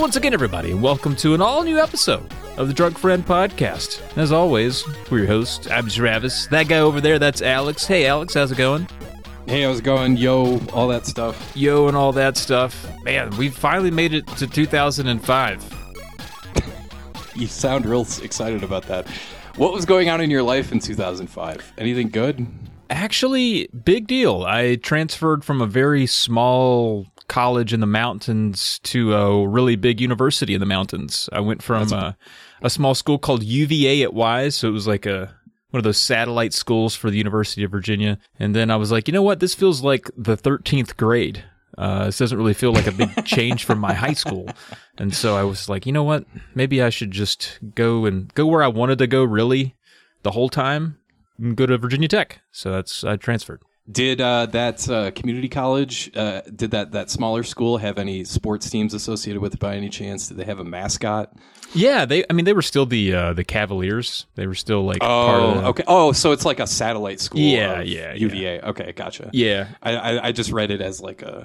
Once again, everybody, and welcome to an all-new episode of the Drug Friend Podcast. As always, we're your hosts. I'm Travis. That guy over there, that's Alex. Hey, Alex, how's it going? Hey, how's it going? Yo, all that stuff. Yo and all that stuff. Man, we finally made it to 2005. You sound real excited about that. What was going on in your life in 2005? Anything good? Actually, big deal. I transferred from a very small college in the mountains to a really big university in the mountains. I went from a small school called UVA at Wise, so it was like one of those satellite schools for the University of Virginia. And then I was like, you know what? This feels like the 13th grade. This doesn't really feel like a big change from my high school. And so I was like, you know what? Maybe I should just go where I wanted to go really the whole time and go to Virginia Tech. So I transferred. Did that community college, did that smaller school have any sports teams associated with it by any chance? Did they have a mascot? Yeah, they were still the Cavaliers. They were still like part of... Okay. Oh, so it's like a satellite school of UVA. Yeah. Okay, gotcha. Yeah. I just read it as like a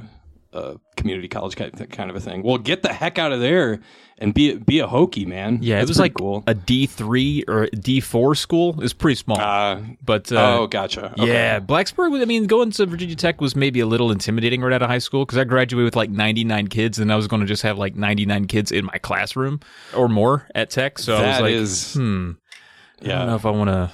community college kind of a thing. Well, get the heck out of there and be a Hokie, man. Yeah, it was like cool. A D3 or a D4 school. It was pretty small. Gotcha. Okay. Yeah, Blacksburg, going to Virginia Tech was maybe a little intimidating right out of high school because I graduated with like 99 kids and I was going to just have like 99 kids in my classroom or more at Tech. So that I was like, I don't know if I want to...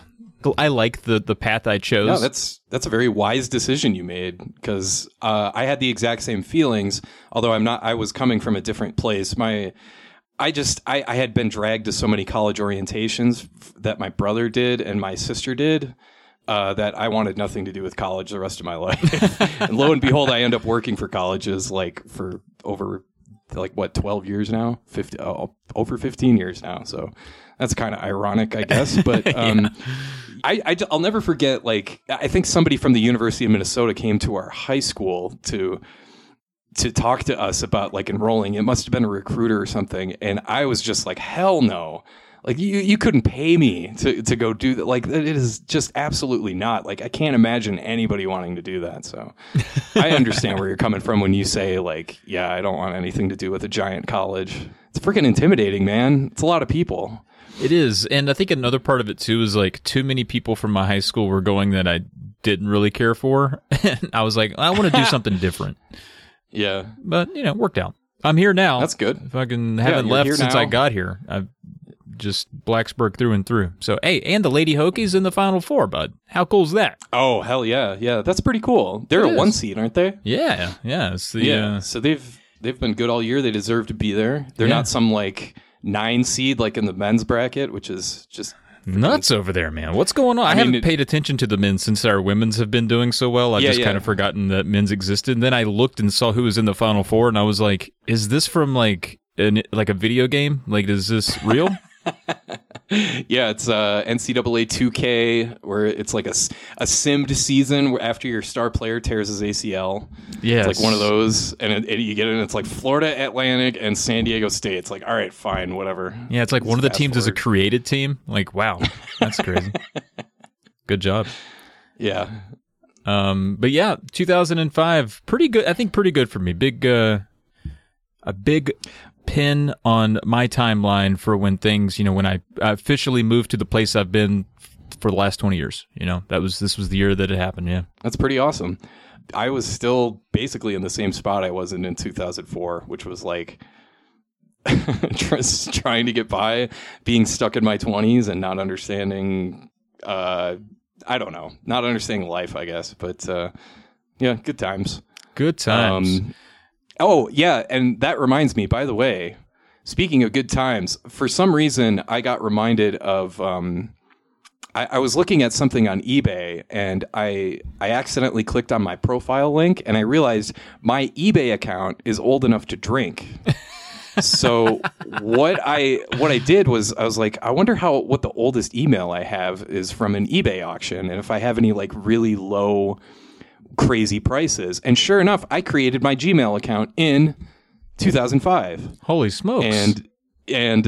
I like the path I chose. No, that's a very wise decision you made because I had the exact same feelings. Although I was coming from a different place. I had been dragged to so many college orientations that my brother did and my sister did that I wanted nothing to do with college the rest of my life. And lo and behold, I end up working for colleges like for over 12 years now, over 15 years now. So that's kind of ironic, I guess. But I'll never forget, I think somebody from the University of Minnesota came to our high school to talk to us about enrolling. It must have been a recruiter or something. And I was just like, hell no. You couldn't pay me to go do that. It is just absolutely not. I can't imagine anybody wanting to do that. So I understand where you're coming from when you say, I don't want anything to do with a giant college. It's freaking intimidating, man. It's a lot of people. It is. And I think another part of it, too, is too many people from my high school were going that I didn't really care for. And I was like, I want to do something different. Yeah. But, it worked out. I'm here now. That's good. If I can haven't left since now. I got here. I've just Blacksburg through and through. So, hey, and the Lady Hokies in the Final Four, bud. How cool is that? Oh, hell yeah. Yeah, that's pretty cool. They're a one seed, aren't they? Yeah. Yeah. It's so they've been good all year. They deserve to be there. They're not some, 9 seed in the men's bracket, which is just nuts over there, man. What's going on? I haven't paid attention to the men since our women's have been doing so well. I've just kind of forgotten that men's existed. And then I looked and saw who was in the Final Four, and I was like, is this from a video game? Is this real? Yeah, it's NCAA 2K, where it's a simmed season where after your star player tears his ACL. Yeah, it's one of those, and you get it, and it's Florida Atlantic and San Diego State. It's all right, fine, whatever. Yeah, it's one of the teams is a created team. Wow, that's crazy. Good job. Yeah. But yeah, 2005, pretty good. I think pretty good for me. Big, a big pin on my timeline for when things, when I officially moved to the place I've been for the last 20 years, this was the year that it happened. Yeah. That's pretty awesome. I was still basically in the same spot I was in 2004, which was just trying to get by, being stuck in my 20s and not understanding, not understanding life, I guess. But yeah, good times. Good times. Oh, yeah, and that reminds me, by the way, speaking of good times, for some reason, I got reminded of, I was looking at something on eBay, and I accidentally clicked on my profile link, and I realized my eBay account is old enough to drink. So what I did was I was like, I wonder what the oldest email I have is from an eBay auction, and if I have any like really low crazy prices. And sure enough, I created my Gmail account in 2005. Holy smokes. And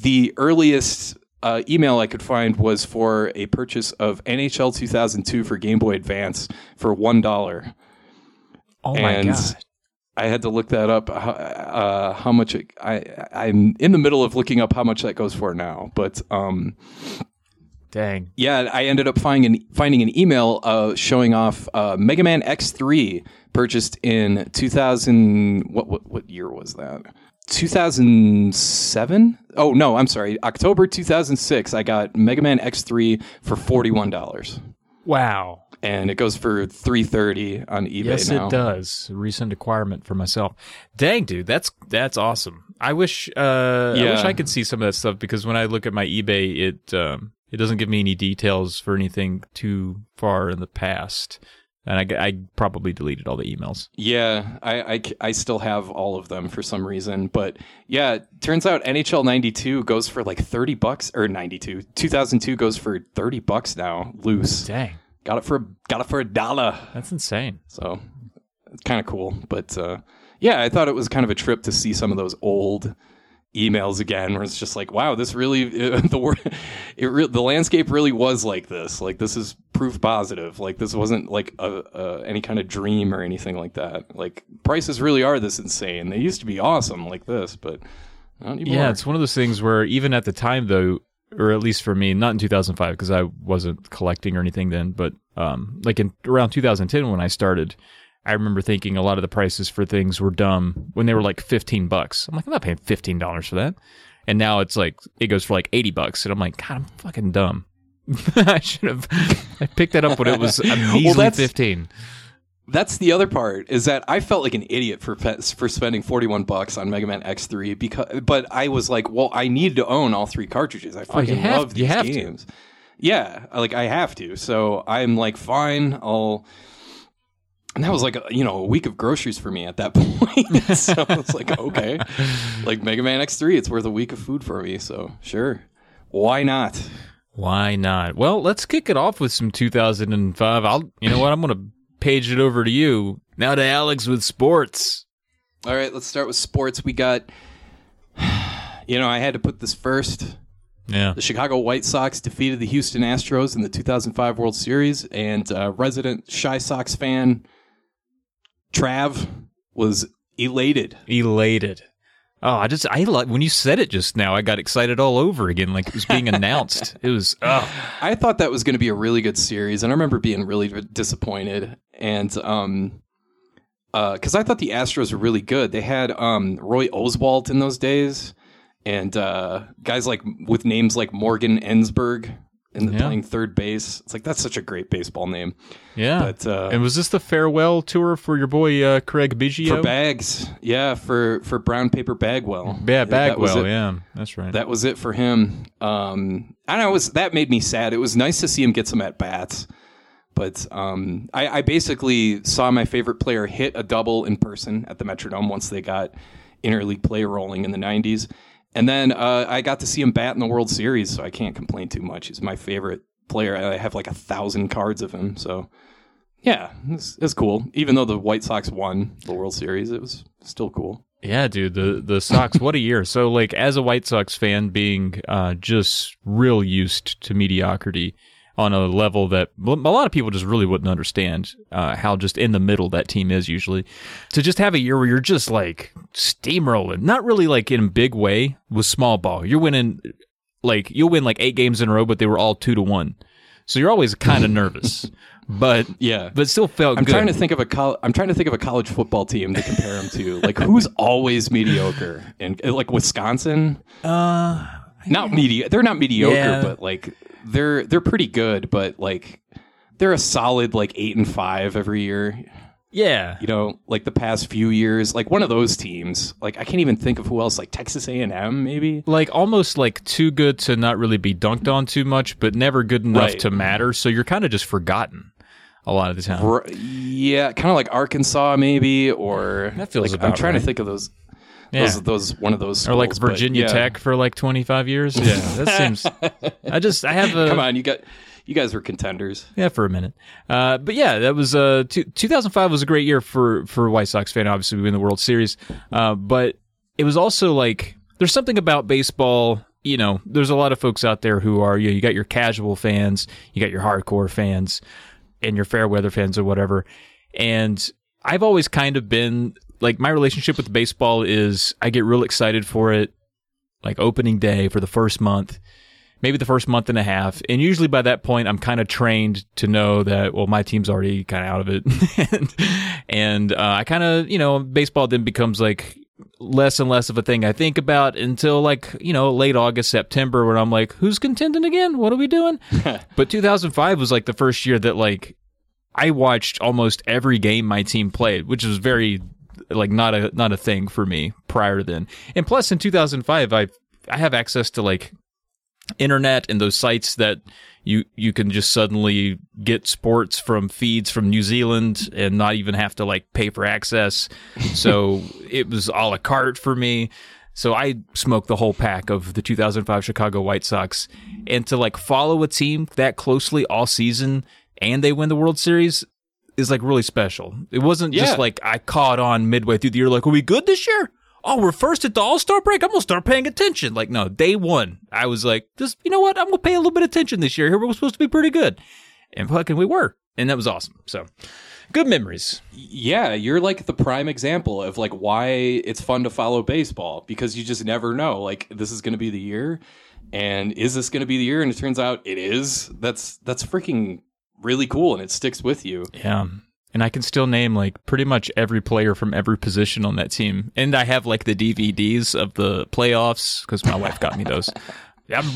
the earliest email I could find was for a purchase of NHL 2002 for Game Boy Advance for $1. Oh my God. I had to look that up, how much I'm in the middle of looking up how much that goes for now. But dang, yeah, I ended up finding an email showing off Mega Man X3 purchased in 2000. What year was that? 2007? Oh no, I'm sorry. October 2006. I got Mega Man X3 for $41. Wow. And it goes for $330 on eBay. Yes, now. It does. Recent acquirement for myself. Dang, dude, that's awesome. I wish I could see some of that stuff, because when I look at my eBay, it doesn't give me any details for anything too far in the past, and I probably deleted all the emails. Yeah, I still have all of them for some reason, but yeah, turns out NHL 92 goes for like $30, or 2002 goes for $30 now, loose. Dang. Got it for $1. That's insane. So it's kind of cool. But yeah, I thought it was kind of a trip to see some of those old emails again, where it's just like, wow, this really, the landscape really was like this. Like, this is proof positive. Like, this wasn't like any kind of dream or anything like that. Like, prices really are this insane. They used to be awesome like this, but not anymore. Yeah, it's one of those things where even at the time, though, or at least for me, not in 2005, because I wasn't collecting or anything then, but like in around 2010 when I started, I remember thinking a lot of the prices for things were dumb when they were like $15. I'm like, I'm not paying $15 for that. And now it's like, it goes for like $80. And I'm like, God, I'm fucking dumb. I picked that up when it was a measly $15. That's the other part, is that I felt like an idiot for spending $41 on Mega Man X3, but I was like, well, I need to own all three cartridges. I fucking love these games. Yeah, like I have to. So I'm like, fine, I'll. And that was like, a week of groceries for me at that point. So it's like, okay, like Mega Man X3, it's worth a week of food for me. So sure, why not? Why not? Well, let's kick it off with some 2005. I'm gonna page it over to you. Now to Alex with sports. All right, let's start with sports. We got, I had to put this first. Yeah. The Chicago White Sox defeated the Houston Astros in the 2005 World Series, and resident Shy Sox fan Trav was elated. Oh, when you said it just now, I got excited all over again, like it was being announced. I thought that was going to be a really good series, and I remember being really disappointed, and because I thought the Astros were really good. They had Roy Oswalt in those days, and guys like with names like Morgan Ensberg playing third base. It's like, that's such a great baseball name. Yeah. But, and was this the farewell tour for your boy Craig Biggio? For Bags. Yeah, for Brown Paper Bagwell. Yeah, Bagwell, that's right. That was it for him. I know, that made me sad. It was nice to see him get some at-bats. But I basically saw my favorite player hit a double in person at the Metrodome once they got interleague play rolling in the 90s. And then I got to see him bat in the World Series, so I can't complain too much. He's my favorite player. I have like 1,000 cards of him. So, yeah, it's cool. Even though the White Sox won the World Series, it was still cool. Yeah, dude, the Sox, what a year. So, like, as a White Sox fan, being just real used to mediocrity on a level that a lot of people just really wouldn't understand how just in the middle that team is usually. To just have a year where you're just like steamrolling, not really like in a big way, with small ball. You'll win like 8 games in a row, but they were all 2-1. So you're always kind of nervous, but yeah, but still felt good. I'm trying to think of a college football team to compare them to. Like, who's always mediocre? And like Wisconsin? They're not mediocre, but like, They're pretty good, but like they're a solid like 8-5 every year. Yeah, like the past few years, like one of those teams. Like, I can't even think of who else. Like Texas A&M, maybe. Like almost like too good to not really be dunked on too much, but never good enough to matter. So you're kind of just forgotten a lot of the time. Yeah, kind of like Arkansas, maybe, or that feels like, I'm trying to think of those. Yeah. Those one of those schools, or like Virginia Tech for like 25 years. Yeah, that seems. Come on, you guys were contenders. Yeah, for a minute. But yeah, that was 2005 was a great year for White Sox fan. Obviously, we win the World Series, but it was also like there's something about baseball. You know, there's a lot of folks out there who are you got your casual fans, you got your hardcore fans, and your fair weather fans or whatever. And I've always kind of been like, my relationship with baseball is I get real excited for it, like opening day for the first month, maybe the first month and a half. And usually by that point, I'm kind of trained to know that, well, my team's already kind of out of it. and I kind of, baseball then becomes like less and less of a thing I think about until like, late August, September, where I'm like, who's contending again? What are we doing? But 2005 was like the first year that like, I watched almost every game my team played, which was very like not a thing for me prior to then. And plus, in 2005, I have access to like internet and those sites that you can just suddenly get sports from feeds from New Zealand and not even have to like pay for access. So it was a la carte for me. So I smoked the whole pack of the 2005 Chicago White Sox, and to like follow a team that closely all season and they win the World Series is like really special. It wasn't just like I caught on midway through the year, like, are we good this year? Oh, we're first at the All-Star break. I'm going to start paying attention. Like, no, day one, I was like, just, you know what? I'm going to pay a little bit of attention this year. Here we're supposed to be pretty good. And fucking we were. And that was awesome. So good memories. Yeah, you're like the prime example of like why it's fun to follow baseball, because you just never know. Like, this is going to be the year. And is this going to be the year? And it turns out it is. That's freaking really cool, and it sticks with you. Yeah, and I can still name like pretty much every player from every position on that team, and I have like the DVDs of the playoffs because my wife got me those.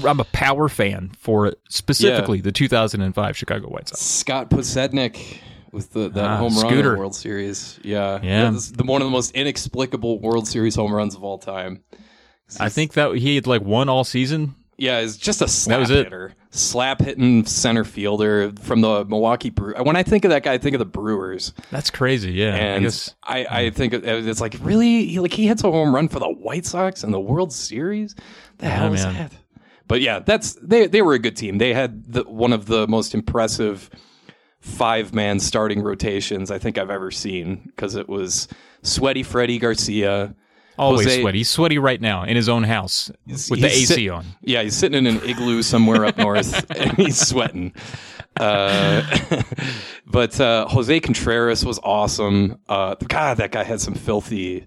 I'm a power fan for specifically the 2005 Chicago White Sox. Scott Podsednik with that home run in the World Series. Yeah, this is one of the most inexplicable World Series home runs of all time. I think that he had like won all season. Yeah, it's just a slap hitter. Slap hitting center fielder from the Milwaukee Brewers. When I think of that guy, I think of the Brewers. That's crazy, yeah. And I think it's like, really? Like, he hits a home run for the White Sox in the World Series? The hell is that? But yeah, they were a good team. They had one of the most impressive five-man starting rotations I think I've ever seen, because it was Sweaty Freddie Garcia. Always sweaty. He's sweaty right now in his own house with the AC on. Yeah, he's sitting in an igloo somewhere up north, and he's sweating. But Jose Contreras was awesome. God, that guy had some filthy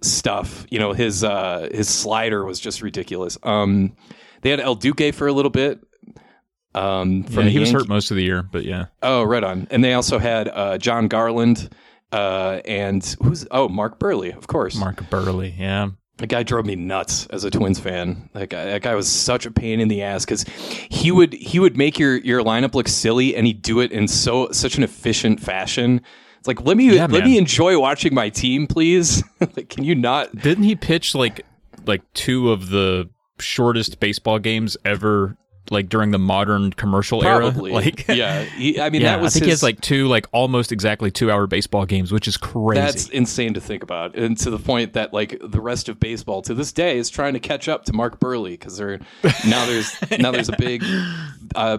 stuff. You know, his slider was just ridiculous. They had El Duque for a little bit. He was hurt most of the year, but yeah. Oh, right on. And they also had John Garland. Mark Buehrle, of course. Mark Buehrle, yeah. That guy drove me nuts as a Twins fan. That guy was such a pain in the ass, because he would make your lineup look silly, and he'd do it in such an efficient fashion. It's like, let me enjoy watching my team, please. Like, can you not? Didn't he pitch like two of the shortest baseball games ever? Like during the modern commercial era, like I think he has like two, like almost exactly 2 hour baseball games, which is crazy. That's insane to think about, and to the point that like the rest of baseball to this day is trying to catch up to Mark Buehrle, because there's a big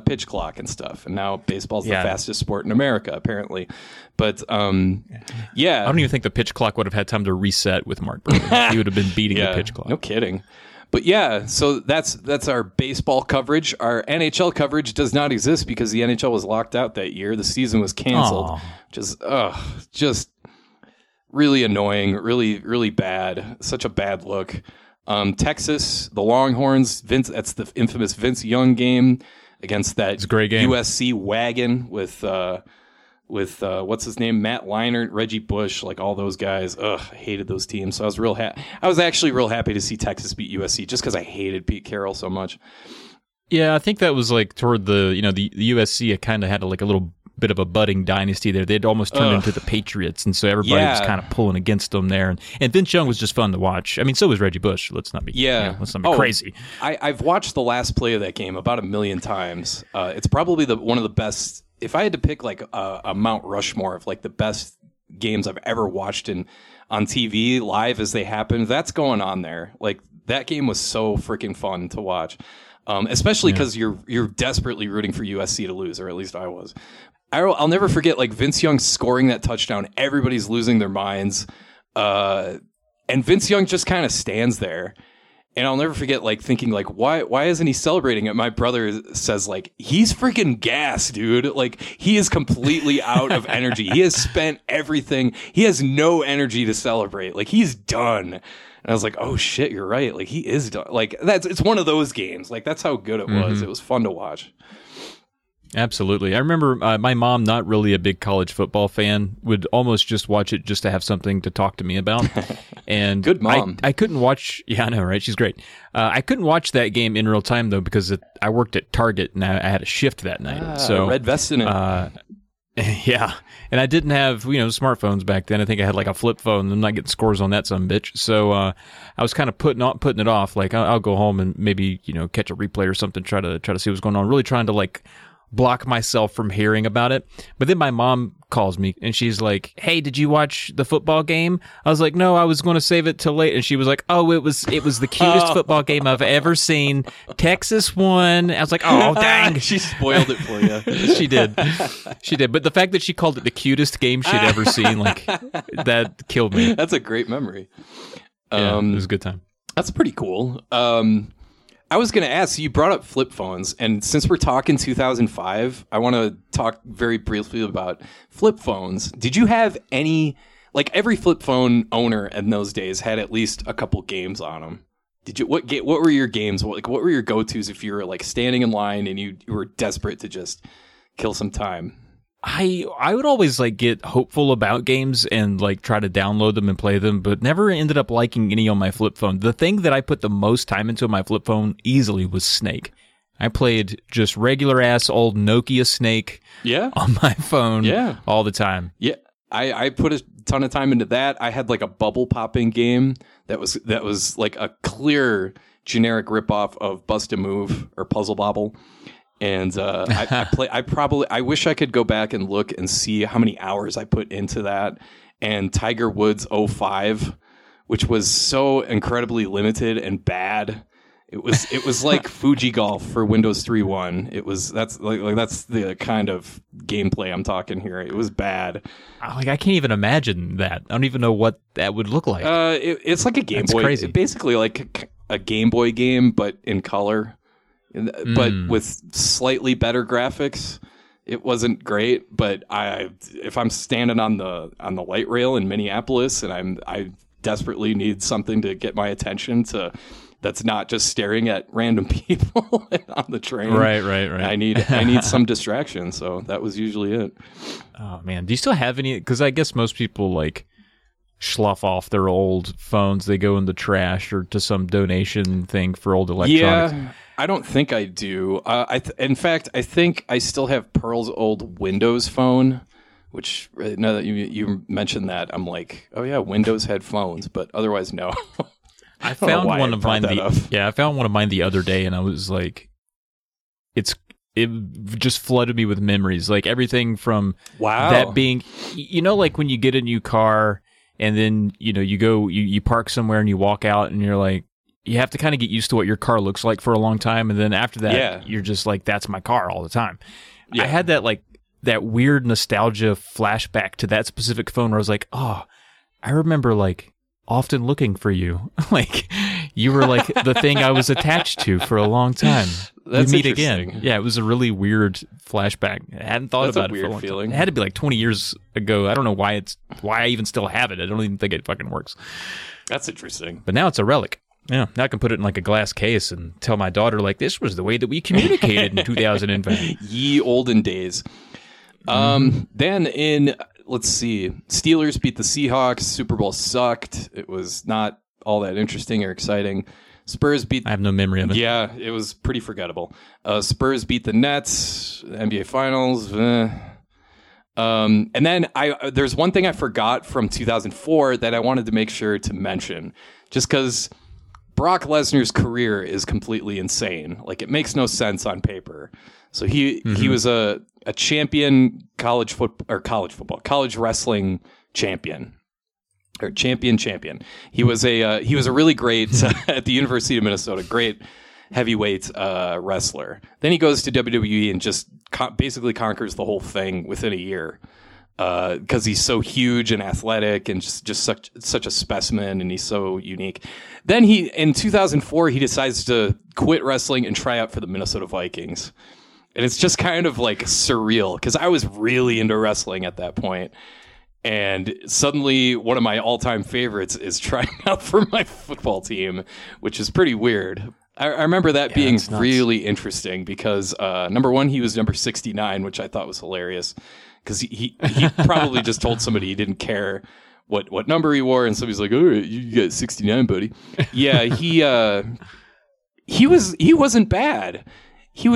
pitch clock and stuff, and now baseball's the fastest sport in America apparently. But I don't even think the pitch clock would have had time to reset with Mark Buehrle. He would have been beating the pitch clock. No kidding. But yeah, so that's our baseball coverage. Our NHL coverage does not exist because the NHL was locked out that year. The season was canceled, which is just really annoying, really, really bad. Such a bad look. Texas, the Longhorns, that's the infamous Vince Young game against that USC wagon with what's his name, Matt Leinart, Reggie Bush, like all those guys. Ugh, I hated those teams. So I was actually real happy to see Texas beat USC, just because I hated Pete Carroll so much. Yeah, I think that was like toward the USC. It kind of had like a little bit of a budding dynasty there. They'd almost turned into the Patriots, and so everybody was kind of pulling against them there. And Vince Young was just fun to watch. I mean, so was Reggie Bush. Let's not be crazy. I've watched the last play of that game about 1 million times. It's probably one of the best. If I had to pick like a Mount Rushmore of like the best games I've ever watched on TV live as they happened. That's going on there. Like, that game was so freaking fun to watch, especially because you're desperately rooting for USC to lose, or at least I was. I'll never forget, like, Vince Young scoring that touchdown. Everybody's losing their minds. And Vince Young just kind of stands there. And I'll never forget, like, thinking, like, why isn't he celebrating it? My brother says, like, he's freaking gassed, dude. Like, he is completely out of energy. He has spent everything. He has no energy to celebrate. Like, he's done. And I was like, oh, shit, you're right. Like, he is done. Like, it's one of those games. Like, that's how good it was. It was fun to watch. Absolutely. I remember my mom, not really a big college football fan, would almost just watch it just to have something to talk to me about. And good mom. I couldn't watch. Yeah, I know, right? She's great. I couldn't watch that game in real time, though, because I worked at Target and I had a shift that night. So red vest in it. Yeah. And I didn't have, smartphones back then. I think I had like a flip phone. I'm not getting scores on that son of a bitch. So I was kind of putting it off. Like, I'll go home and maybe, catch a replay or something, try to see what's going on. Really trying to, like, block myself from hearing about it. But then my mom calls me and she's like, hey, did you watch the football game? I was like, no, I was going to save it till late. And she was like, oh, it was the cutest football game I've ever seen. Texas won. I was like, oh, dang. She spoiled it for you. She did. But the fact that she called it the cutest game she'd ever seen, like, that killed me. That's a great memory. It was a good time. That's pretty cool. I was going to ask, you brought up flip phones, and since we're talking 2005, I want to talk very briefly about flip phones. Did you have any, like, every flip phone owner in those days had at least a couple games on them? What were your games? What were your go-tos if you were, like, standing in line and you were desperate to just kill some time? I would always, like, get hopeful about games and, like, try to download them and play them, but never ended up liking any on my flip phone. The thing that I put the most time into my flip phone easily was Snake. I played just regular ass old Nokia Snake on my phone all the time. Yeah. I put a ton of time into that. I had, like, a bubble popping game that was like a clear generic ripoff of Bust a Move or Puzzle Bobble. And I wish I could go back and look and see how many hours I put into that. And Tiger Woods 05, which was so incredibly limited and bad. It was like Fuji Golf for Windows 3.1. That's the kind of gameplay I'm talking here. It was bad. Like, I can't even imagine that. I don't even know what that would look like. It's like a Game Boy. That's crazy. Basically like a Game Boy game, but in color. But with slightly better graphics. It wasn't great, but if I'm standing on the light rail in Minneapolis and I desperately need something to get my attention to, that's not just staring at random people on the train. Right. I need some distraction, so that was usually it. Oh man, do you still have any? Because I guess most people, like, slough off their old phones. They go in the trash or to some donation thing for old electronics. Yeah. I don't think I do. In fact, I think I still have Pearl's old Windows phone, which, now that you mentioned that, I'm like, oh yeah, Windows had phones, but otherwise, no. I found one of mine the other day, and I was like, it just flooded me with memories, like everything from that being, like when you get a new car and then, you go, you park somewhere and you walk out and you're like, you have to kind of get used to what your car looks like for a long time. And then after that, you're just like, that's my car all the time. Yeah. I had that, like, that weird nostalgia flashback to that specific phone where I was like, oh, I remember, like, often looking for you. Like, you were, like, the thing I was attached to for a long time. That's we meet again. Yeah, it was a really weird flashback. I hadn't thought about it for a long feeling. Time. It had to be like 20 years ago. I don't know why I even still have it. I don't even think it fucking works. That's interesting. But now it's a relic. Yeah, now I can put it in, like, a glass case and tell my daughter, like, this was the way that we communicated in 2005. Ye olden days. Then in, let's see, Steelers beat the Seahawks. Super Bowl sucked. It was not all that interesting or exciting. Spurs beat... I have no memory of it. Yeah, it was pretty forgettable. Spurs beat the Nets. NBA Finals. And then there's one thing I forgot from 2004 that I wanted to make sure to mention. Just because... Brock Lesnar's career is completely insane. Like, it makes no sense on paper. So he was a champion college wrestling champion. Or champion. He was a really great at the University of Minnesota, great heavyweight wrestler. Then he goes to WWE and just basically conquers the whole thing within a year because he's so huge and athletic and just such a specimen, and he's so unique. Then in 2004 he decides to quit wrestling and try out for the Minnesota Vikings. And it's just kind of like surreal because I was really into wrestling at that point. And suddenly one of my all-time favorites is trying out for my football team, which is pretty weird. I remember that being really interesting because, number one, he was number 69, which I thought was hilarious because he probably just told somebody he didn't care what number he wore. And somebody's like, oh, you got 69, buddy. Yeah, he wasn't bad. He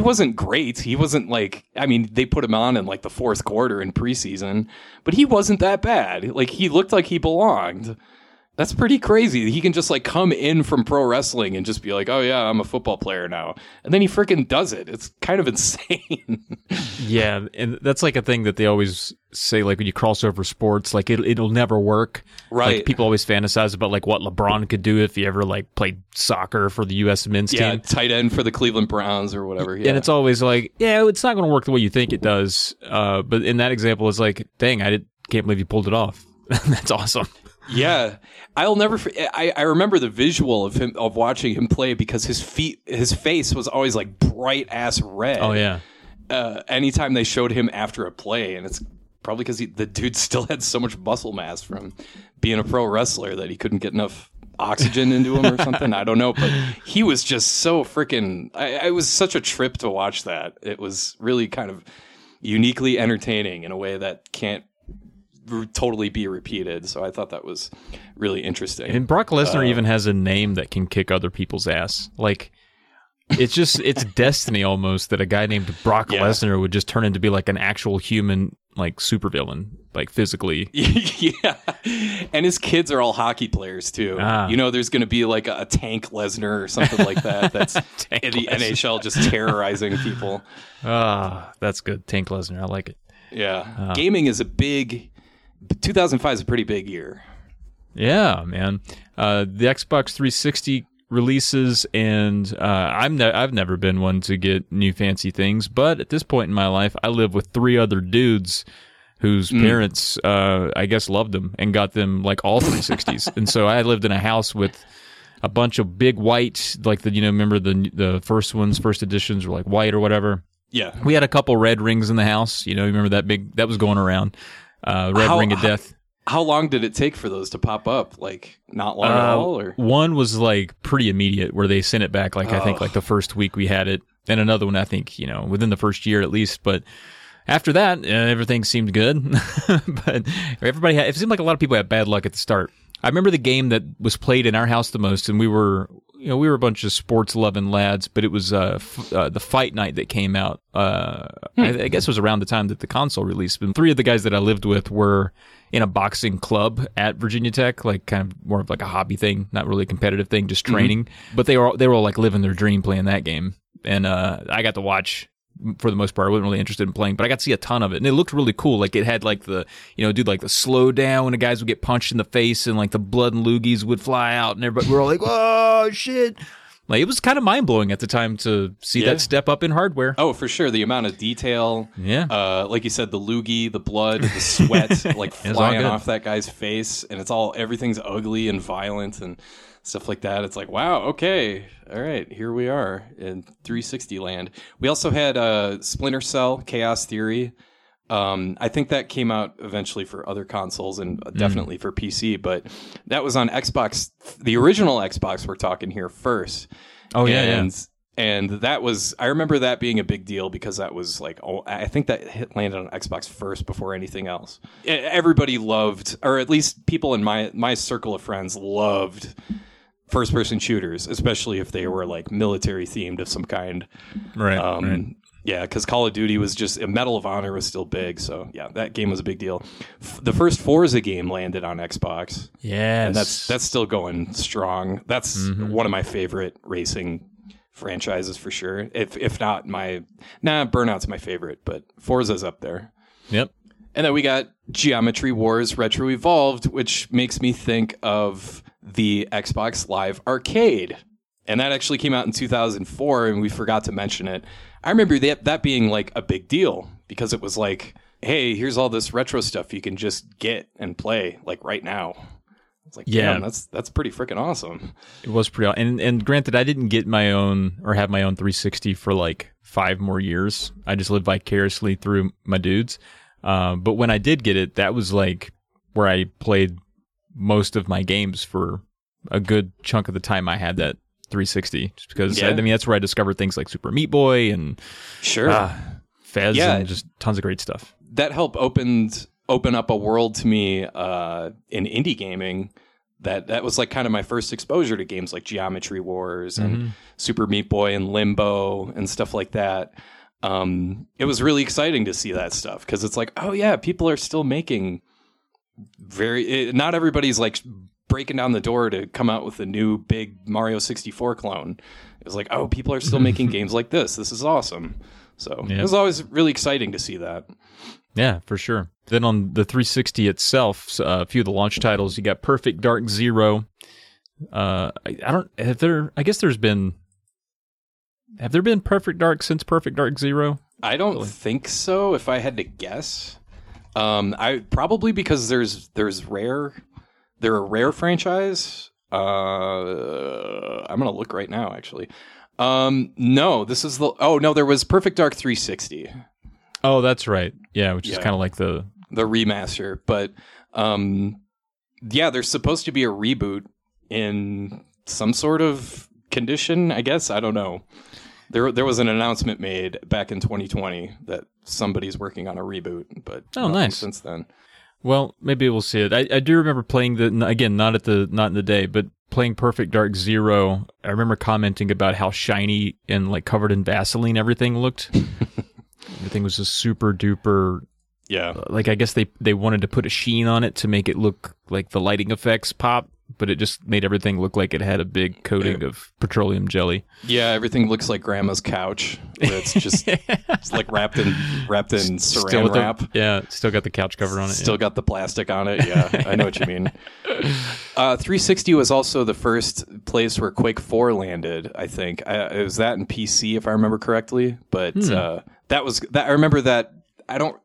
wasn't great. He wasn't like, I mean, they put him on in like the fourth quarter in preseason, but he wasn't that bad. Like, he looked like he belonged. That's pretty crazy. He can just like come in from pro wrestling and just be like, oh yeah, I'm a football player now. And then he freaking does it. It's kind of insane. Yeah. And that's like a thing that they always say, like when you cross over sports, like it'll never work. Right. Like, people always fantasize about like what LeBron could do if he ever like played soccer for the U.S. men's team. Tight end for the Cleveland Browns or whatever. Yeah. And it's always like, yeah, it's not going to work the way you think it does. But in that example, it's like, dang, can't believe you pulled it off. That's awesome. Yeah, I'll never. I remember the visual of him, of watching him play, because his face was always like bright ass red. Oh yeah. Anytime they showed him after a play, and it's probably because the dude still had so much muscle mass from being a pro wrestler that he couldn't get enough oxygen into him or something. I don't know, but he was just so freaking. It was such a trip to watch that. It was really kind of uniquely entertaining in a way that can't totally be repeated. So I thought that was really interesting. And Brock Lesnar even has a name that can kick other people's ass. Like, it's just it's destiny almost that a guy named Brock Lesnar would just turn into be like an actual human, like supervillain, like physically. Yeah. And his kids are all hockey players too. You know, there's going to be like a Tank Lesnar or something like that. That's in the NHL just terrorizing people. That's good. Tank Lesnar. I like it. Yeah. Gaming is a big 2005 is a pretty big year. Yeah, man. The Xbox 360 releases, and I've never been one to get new fancy things, but at this point in my life, I live with three other dudes whose parents, I guess, loved them and got them like all 360s. And so I lived in a house with a bunch of big white, like remember the first editions were like white or whatever. Yeah, we had a couple red rings in the house. Remember that was going around. Ring of Death. How long did it take for those to pop up? Like, not long at all? Or? One was like pretty immediate, where they sent it back, like I think like the first week we had it. And another one, I think, within the first year at least. But after that, everything seemed good. But it seemed like a lot of people had bad luck at the start. I remember the game that was played in our house the most, and we were a bunch of sports-loving lads, but it was the Fight Night that came out. I guess it was around the time that the console released. And three of the guys that I lived with were in a boxing club at Virginia Tech, like kind of more of like a hobby thing, not really a competitive thing, just training. Mm-hmm. But they were all like living their dream playing that game. And I got to watch for the most part. I wasn't really interested in playing, but I got to see a ton of it, and it looked really cool. Like, it had like the, like the slow down when the guys would get punched in the face, and like the blood and loogies would fly out, and everybody we're all like, "Oh shit!" Like, it was kind of mind blowing at the time to see that step up in hardware. Oh, for sure, the amount of detail. Yeah, like you said, the loogie, the blood, the sweat, like flying off that guy's face, and everything's ugly and violent and stuff like that. It's like, wow, okay, all right, here we are in 360 land. We also had Splinter Cell, Chaos Theory. I think that came out eventually for other consoles and definitely for PC, but that was on Xbox, the original Xbox we're talking here first. Oh, yeah. And that was, I remember that being a big deal because that was like, I think that landed on Xbox first before anything else. Everybody loved, or at least people in my circle of friends loved first-person shooters, especially if they were like military themed of some kind. Right. Yeah, because Call of Duty was just... Medal of Honor was still big, so yeah, that game was a big deal. The first Forza game landed on Xbox. Yes. And that's still going strong. That's one of my favorite racing franchises for sure. If not my... Nah, Burnout's my favorite, but Forza's up there. Yep. And then we got Geometry Wars Retro Evolved, which makes me think of the Xbox Live Arcade. And that actually came out in 2004, and we forgot to mention it. I remember that being like a big deal because it was like, hey, here's all this retro stuff you can just get and play like right now. It's like, yeah, damn, that's pretty freaking awesome. It was pretty awesome. And granted, I didn't get my own or have my own 360 for like 5 more years. I just lived vicariously through my dudes. But when I did get it, that was like where I played most of my games for a good chunk of the time I had that 360, just because I mean that's where I discovered things like Super Meat Boy and Fez and just tons of great stuff. That helped open up a world to me in indie gaming. That was like kind of my first exposure to games like Geometry Wars and Super Meat Boy and Limbo and stuff like that. It was really exciting to see that stuff because it's like, oh yeah, people are still making not everybody's like breaking down the door to come out with a new big Mario 64 clone. It was like, oh, people are still making games like this. This is awesome. So it was always really exciting to see that. Yeah, for sure. Then on the 360 itself, a few of the launch titles, you got Perfect Dark Zero. Have there been Perfect Dark since Perfect Dark Zero? I don't think so, if I had to guess. I probably because there's Rare. They're a Rare franchise. I'm going to look right now, actually. No, this is the... Oh, no, there was Perfect Dark 360. Oh, that's right. Yeah, which is kind of like the... The remaster. But, there's supposed to be a reboot in some sort of condition, I guess. I don't know. There was an announcement made back in 2020 that somebody's working on a reboot. But nice. Since then. Well, maybe we'll see it. I do remember playing not in the day, but playing Perfect Dark Zero. I remember commenting about how shiny and like covered in Vaseline everything looked. Everything was just super duper. Yeah. Like I guess they wanted to put a sheen on it to make it look like the lighting effects pop, but it just made everything look like it had a big coating of petroleum jelly. Yeah, everything looks like grandma's couch. Where it's just it's like wrapped in saran wrap. Still got the couch cover on it. Still got the plastic on it. Yeah, I know what you mean. 360 was also the first place where Quake 4 landed, I think. It was that in PC, if I remember correctly. But that was that. I remember that. I don't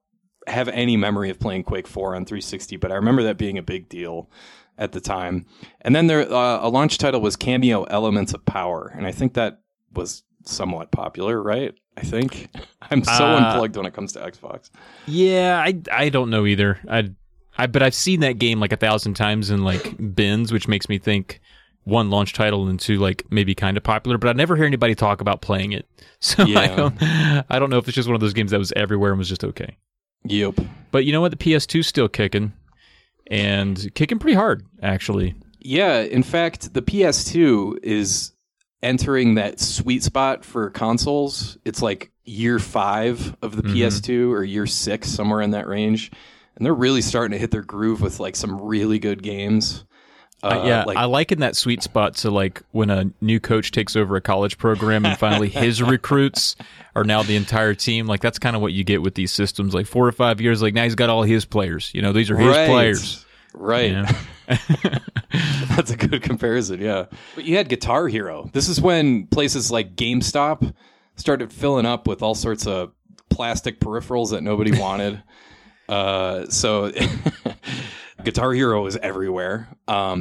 have any memory of playing Quake 4 on 360, but I remember that being a big deal at the time. And then there a launch title was Cameo Elements of Power, and I think that was somewhat popular, right? I think I'm so unplugged when it comes to Xbox. Yeah, I don't know either. But I've seen that game like 1,000 times in like bins, which makes me think one launch title and two like maybe kind of popular, but I never hear anybody talk about playing it. So yeah. I don't know if it's just one of those games that was everywhere and was just okay. Yep. But you know what? The PS2's still kicking. And kicking pretty hard, actually. Yeah, in fact, the PS2 is entering that sweet spot for consoles. It's like year 5 of the PS2 or year 6, somewhere in that range. And they're really starting to hit their groove with like some really good games. I liken that sweet spot to like when a new coach takes over a college program and finally his recruits are now the entire team. Like that's kind of what you get with these systems. Like 4 or 5 years, like now he's got all his players. You know, these are his players. Right. You know? That's a good comparison. Yeah. But you had Guitar Hero. This is when places like GameStop started filling up with all sorts of plastic peripherals that nobody wanted. Guitar Hero was everywhere. I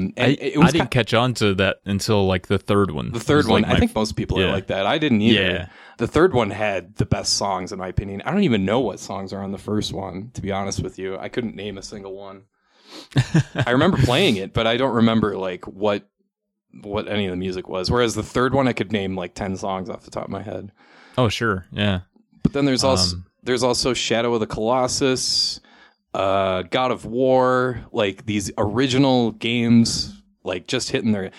didn't catch on to that until like the third one. The third one, I think most people are like that. I didn't either. Yeah. The third one had the best songs, in my opinion. I don't even know what songs are on the first one, to be honest with you. I couldn't name a single one. I remember playing it, but I don't remember like what any of the music was. Whereas the third one, I could name like 10 songs off the top of my head. Oh, sure. Yeah. But then there's also Shadow of the Colossus, God of War, like these original games, like just hitting their,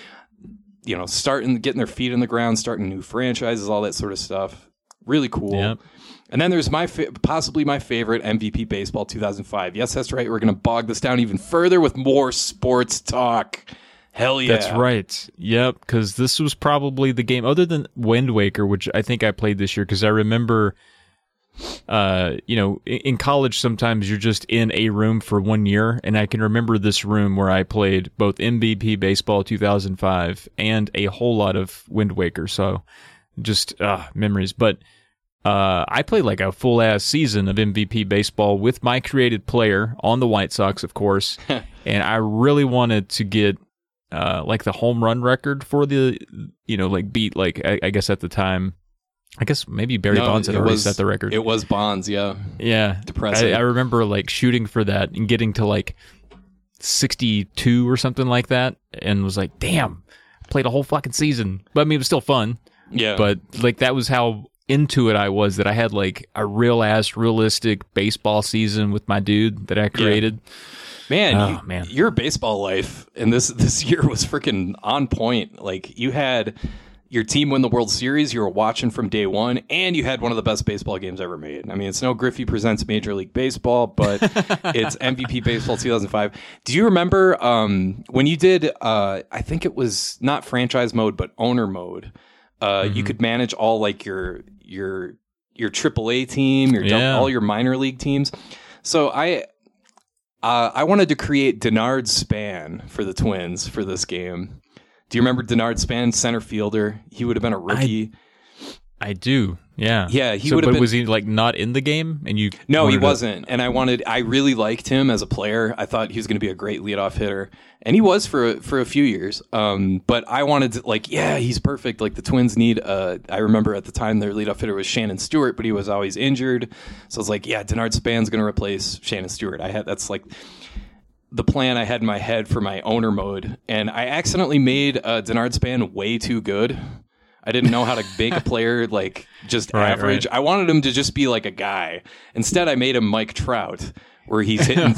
you know, starting, getting their feet in the ground, starting new franchises, all that sort of stuff. Really cool. Yep. And then there's my possibly my favorite, MVP Baseball 2005. Yes, that's right. We're going to bog this down even further with more sports talk. Hell yeah. That's right. Yep, because this was probably the game, other than Wind Waker, which I think I played this year, because I remember, you know, in college sometimes you're just in a room for 1 year, and I can remember this room where I played both MVP Baseball 2005 and a whole lot of Wind Waker, so just memories. But I played like a full-ass season of MVP Baseball with my created player on the White Sox, of course, and I really wanted to get like the home run record for the, you know, like beat, like I guess at the time, I guess maybe Barry Bonds had already set the record. It was Bonds, yeah. Yeah. Depressing. I remember like shooting for that and getting to like 62 or something like that and was like, damn, played a whole fucking season. But I mean, it was still fun. Yeah. But like that was how into it I was, that I had like a real ass realistic baseball season with my dude that I created. Yeah. Man, man, your baseball life and this year was freaking on point. Like, you had your team win the World Series, you were watching from day one, and you had one of the best baseball games ever made. I mean, it's no Griffey Presents Major League Baseball, but it's MVP Baseball 2005. Do you remember when you did, I think it was not franchise mode, but owner mode, you could manage all, like, your AAA team, all your minor league teams. So I wanted to create Denard Span for the Twins for this game. Do you remember Denard Span, center fielder? He would have been a rookie. I do. Yeah. Yeah. He would have been. Was he like not in the game? And you? No, he wasn't. And I really liked him as a player. I thought he was going to be a great leadoff hitter, and he was for a few years. But I wanted to, like, yeah, he's perfect. Like the Twins need. I remember at the time their leadoff hitter was Shannon Stewart, but he was always injured. So I was like, yeah, Denard Span's going to replace Shannon Stewart. That's like the plan I had in my head for my owner mode, and I accidentally made Denard Span way too good. I didn't know how to make a player like just average. Right. I wanted him to just be like a guy. Instead, I made him Mike Trout, where he's hitting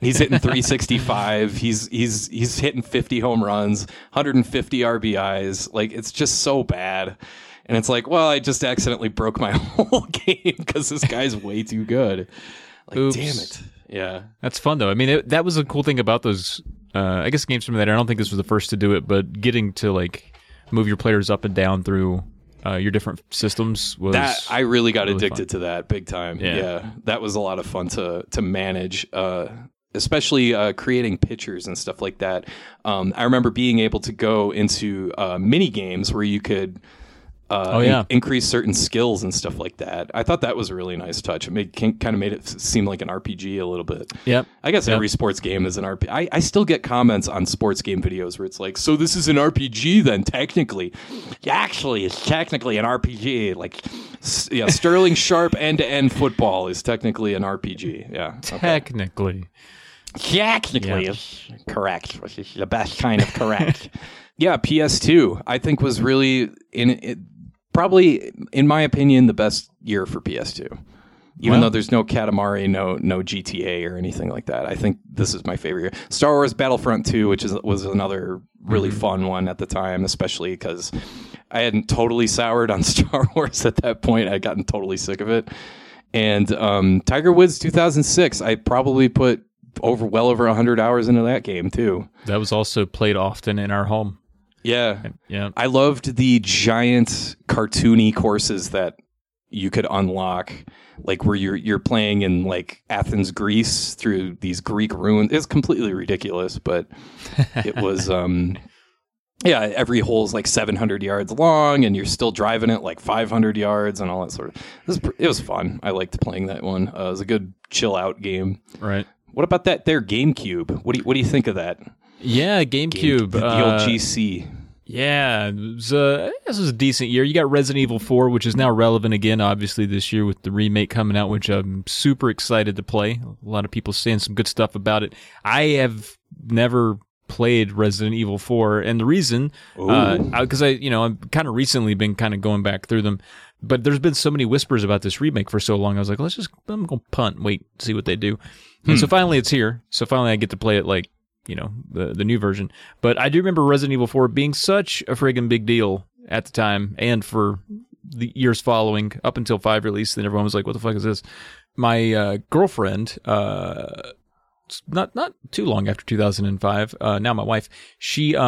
he's hitting 365. He's hitting 50 home runs, 150 RBIs. Like, it's just so bad. And it's like, well, I just accidentally broke my whole game because this guy's way too good. Like, oops. Damn it. Yeah, that's fun though. I mean, that was a cool thing about those. I guess games from that. I don't think this was the first to do it, but getting to like move your players up and down through your different systems was that I really got really addicted fun. To that big time. Yeah. That was a lot of fun to manage, especially creating pitchers and stuff like that. I remember being able to go into mini games where you could increase certain skills and stuff like that. I thought that was a really nice touch. It kind of made it seem like an RPG a little bit. Yep. I guess every sports game is an RPG. I still get comments on sports game videos where it's like, so this is an RPG then, technically. Actually, it's technically an RPG. Like, yeah, Sterling Sharp end-to-end football is technically an RPG. Yeah. Okay. Technically is correct, which is the best kind of correct. Yeah, PS2, I think, was really probably, in my opinion, the best year for PS2. Even though there's no Katamari, no GTA or anything like that, I think this is my favorite year. Star Wars Battlefront 2, which was another really fun one at the time, especially because I hadn't totally soured on Star Wars at that point. I'd gotten totally sick of it. And Tiger Woods 2006, I probably put well over 100 hours into that game, too. That was also played often in our home. Yeah. I loved the giant cartoony courses that you could unlock, like where you're playing in like Athens, Greece, through these Greek ruins. It's completely ridiculous, but it was every hole is like 700 yards long, and you're still driving it like 500 yards and all that sort of. It was fun. I liked playing that one. It was a good chill out game. Right. What about that there GameCube? What do you think of that? Yeah, GameCube. The old GC. Yeah, this was a decent year. You got Resident Evil 4, which is now relevant again, obviously, this year with the remake coming out, which I'm super excited to play. A lot of people saying some good stuff about it. I have never played Resident Evil 4, and the reason, because I've kind of recently been kind of going back through them, but there's been so many whispers about this remake for so long, I was like, I'm going to punt, wait, see what they do. And so finally it's here. So finally I get to play it like, you know, the new version. But I do remember Resident Evil 4 being such a friggin' big deal at the time, and for the years following up until 5 released. Then everyone was like, what the fuck is this? My girlfriend, not too long after 2005, now my wife, she had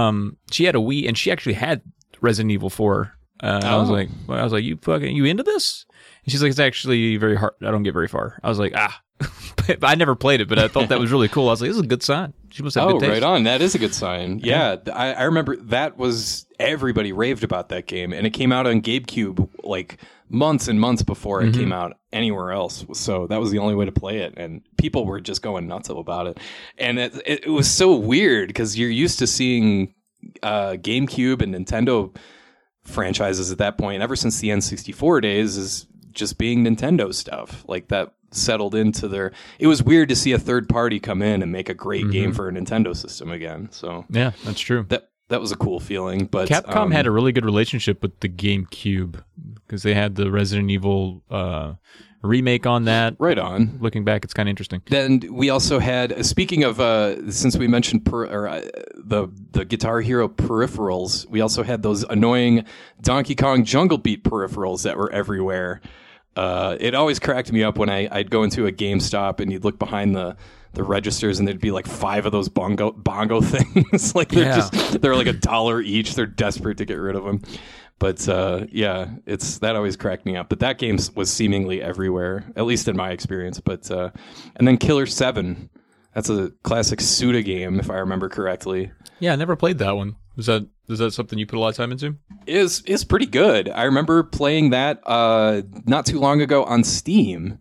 a Wii, and she actually had Resident Evil 4. I was like, you into this? And she's like, it's actually very hard. I don't get very far. I was like, I never played it, but I thought that was really cool. I was like, this is a good sign. She must have good taste. Oh, right on. That is a good sign. Yeah. I remember that was, everybody raved about that game, and it came out on GameCube like months and months before it came out anywhere else. So that was the only way to play it, and people were just going nuts about it. And it was so weird because you're used to seeing GameCube and Nintendo franchises at that point, ever since the N64 days, is just being Nintendo stuff like that settled into their. It was weird to see a third party come in and make a great game for a Nintendo system again. So yeah, that's true. That was a cool feeling. But Capcom had a really good relationship with the GameCube because they had the Resident Evil remake on that. Right on. Looking back, it's kind of interesting. Then we also had, speaking of, since we mentioned the Guitar Hero peripherals, we also had those annoying Donkey Kong Jungle Beat peripherals that were everywhere. It always cracked me up when I'd go into a GameStop and you'd look behind the registers and there'd be like 5 of those bongo things. Like they're like $1 each. They're desperate to get rid of them. But that always cracked me up. But that game was seemingly everywhere, at least in my experience. But and then Killer 7. That's a classic Suda game, if I remember correctly. Yeah, I never played that one. Is that something you put a lot of time into? It's pretty good. I remember playing that not too long ago on Steam,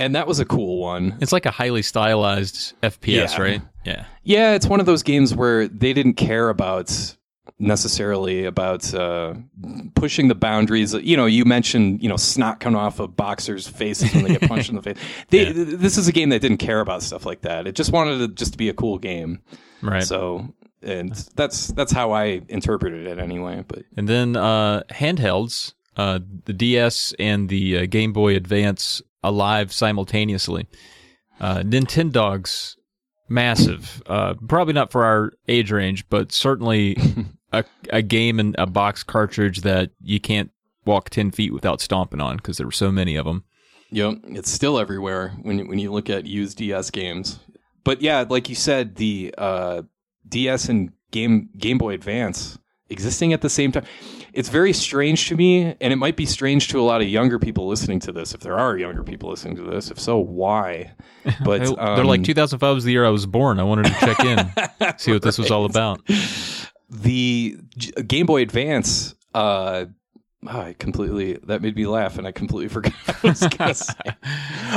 and that was a cool one. It's like a highly stylized FPS, right? Yeah, it's one of those games where they didn't care necessarily about pushing the boundaries. You know, you mentioned, snot coming off of boxers' faces when they get punched in the face. This is a game that didn't care about stuff like that. It just wanted it just to be a cool game. Right. So... And that's how I interpreted it anyway. But and then handhelds, the DS and the Game Boy Advance alive simultaneously. Nintendogs, massive. Probably not for our age range, but certainly a game and a box cartridge that you can't walk 10 feet without stomping on because there were so many of them. Yep, it's still everywhere when you look at used DS games. But yeah, like you said, the... DS and Game Boy Advance existing at the same time. It's very strange to me, and it might be strange to a lot of younger people listening to this, if there are younger people listening to this. If so, why? But they're like, 2005 was the year I was born. I wanted to check in, see what this was all about. The Game Boy Advance, that made me laugh, and I completely forgot what I was going to say.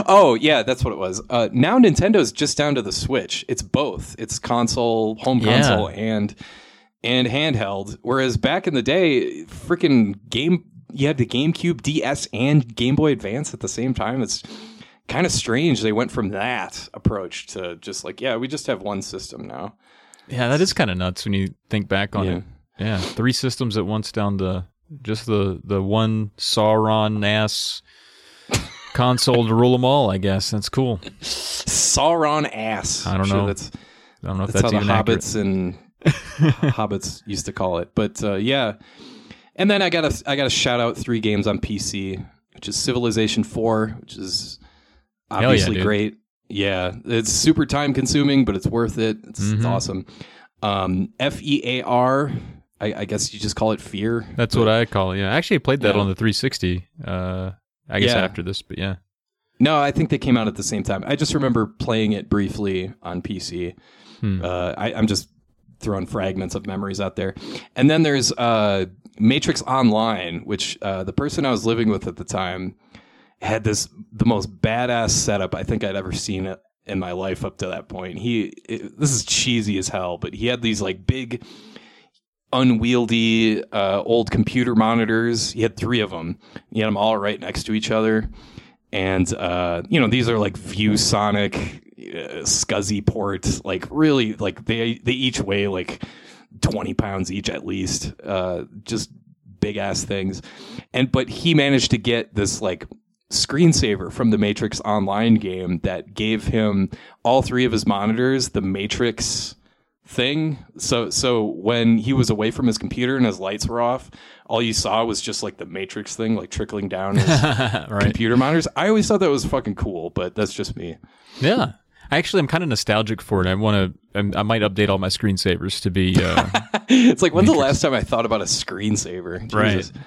Oh, yeah, that's what it was. Now Nintendo's just down to the Switch. It's both. It's console, home console, and handheld. Whereas back in the day, you had the GameCube, DS, and Game Boy Advance at the same time. It's kind of strange. They went from that approach to just like, we just have one system now. Yeah, that is kind of nuts when you think back on it. Yeah, 3 systems at once down to... Just the one Sauron-ass console to rule them all, I guess. That's cool. Sauron-ass. I don't know if that's how even the Hobbits used to call it. But and then I gotta shout out 3 games on PC, which is Civilization 4, which is obviously great. Yeah, it's super time consuming, but it's worth it. It's awesome. FEAR. I guess you just call it Fear. That's what I call it, yeah. I actually played that on the 360, I guess after this, but yeah. No, I think they came out at the same time. I just remember playing it briefly on PC. I'm just throwing fragments of memories out there. And then there's Matrix Online, which the person I was living with at the time had the most badass setup I think I'd ever seen it in my life up to that point. This is cheesy as hell, but he had these like big... unwieldy old computer monitors. He had 3 of them. He had them all right next to each other. And, these are like ViewSonic, SCSI ports, like really, like they each weigh like 20 pounds each at least, just big ass things. But he managed to get this like screensaver from the Matrix Online game that gave him all 3 of his monitors, the Matrix thing. So when he was away from his computer and his lights were off, all you saw was just like the Matrix thing, like trickling down his right. computer monitors. I always thought that was fucking cool, but that's just me. Yeah. Actually, I'm kind of nostalgic for it. I want to. I might update all my screensavers to be. It's like, when's the last time I thought about a screensaver? Jesus. Right.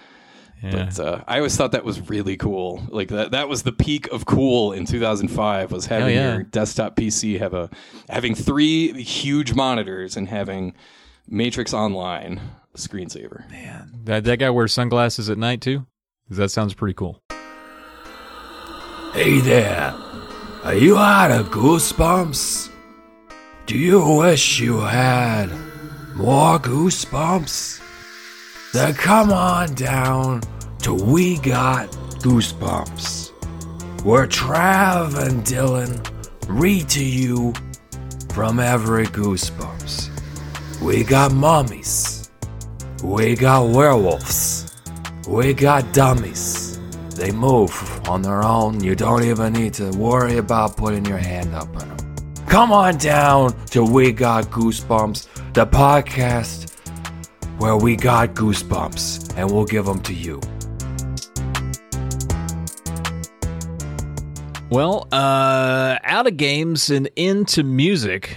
Yeah. But I always thought that was really cool. Like that was the peak of cool in 2005. Was having your desktop PC having three huge monitors and having Matrix Online screensaver. Man, that guy wears sunglasses at night too. That sounds pretty cool. Hey there. Are you out of goosebumps? Do you wish you had more goosebumps? Then come on down to We Got Goosebumps, where Trav and Dylan read to you from every goosebumps. We got mummies. We got werewolves. We got dummies. They move on their own. You don't even need to worry about putting your hand up on them. Come on down to We Got Goosebumps, the podcast where we got goosebumps, and we'll give them to you. Well, out of games and into music,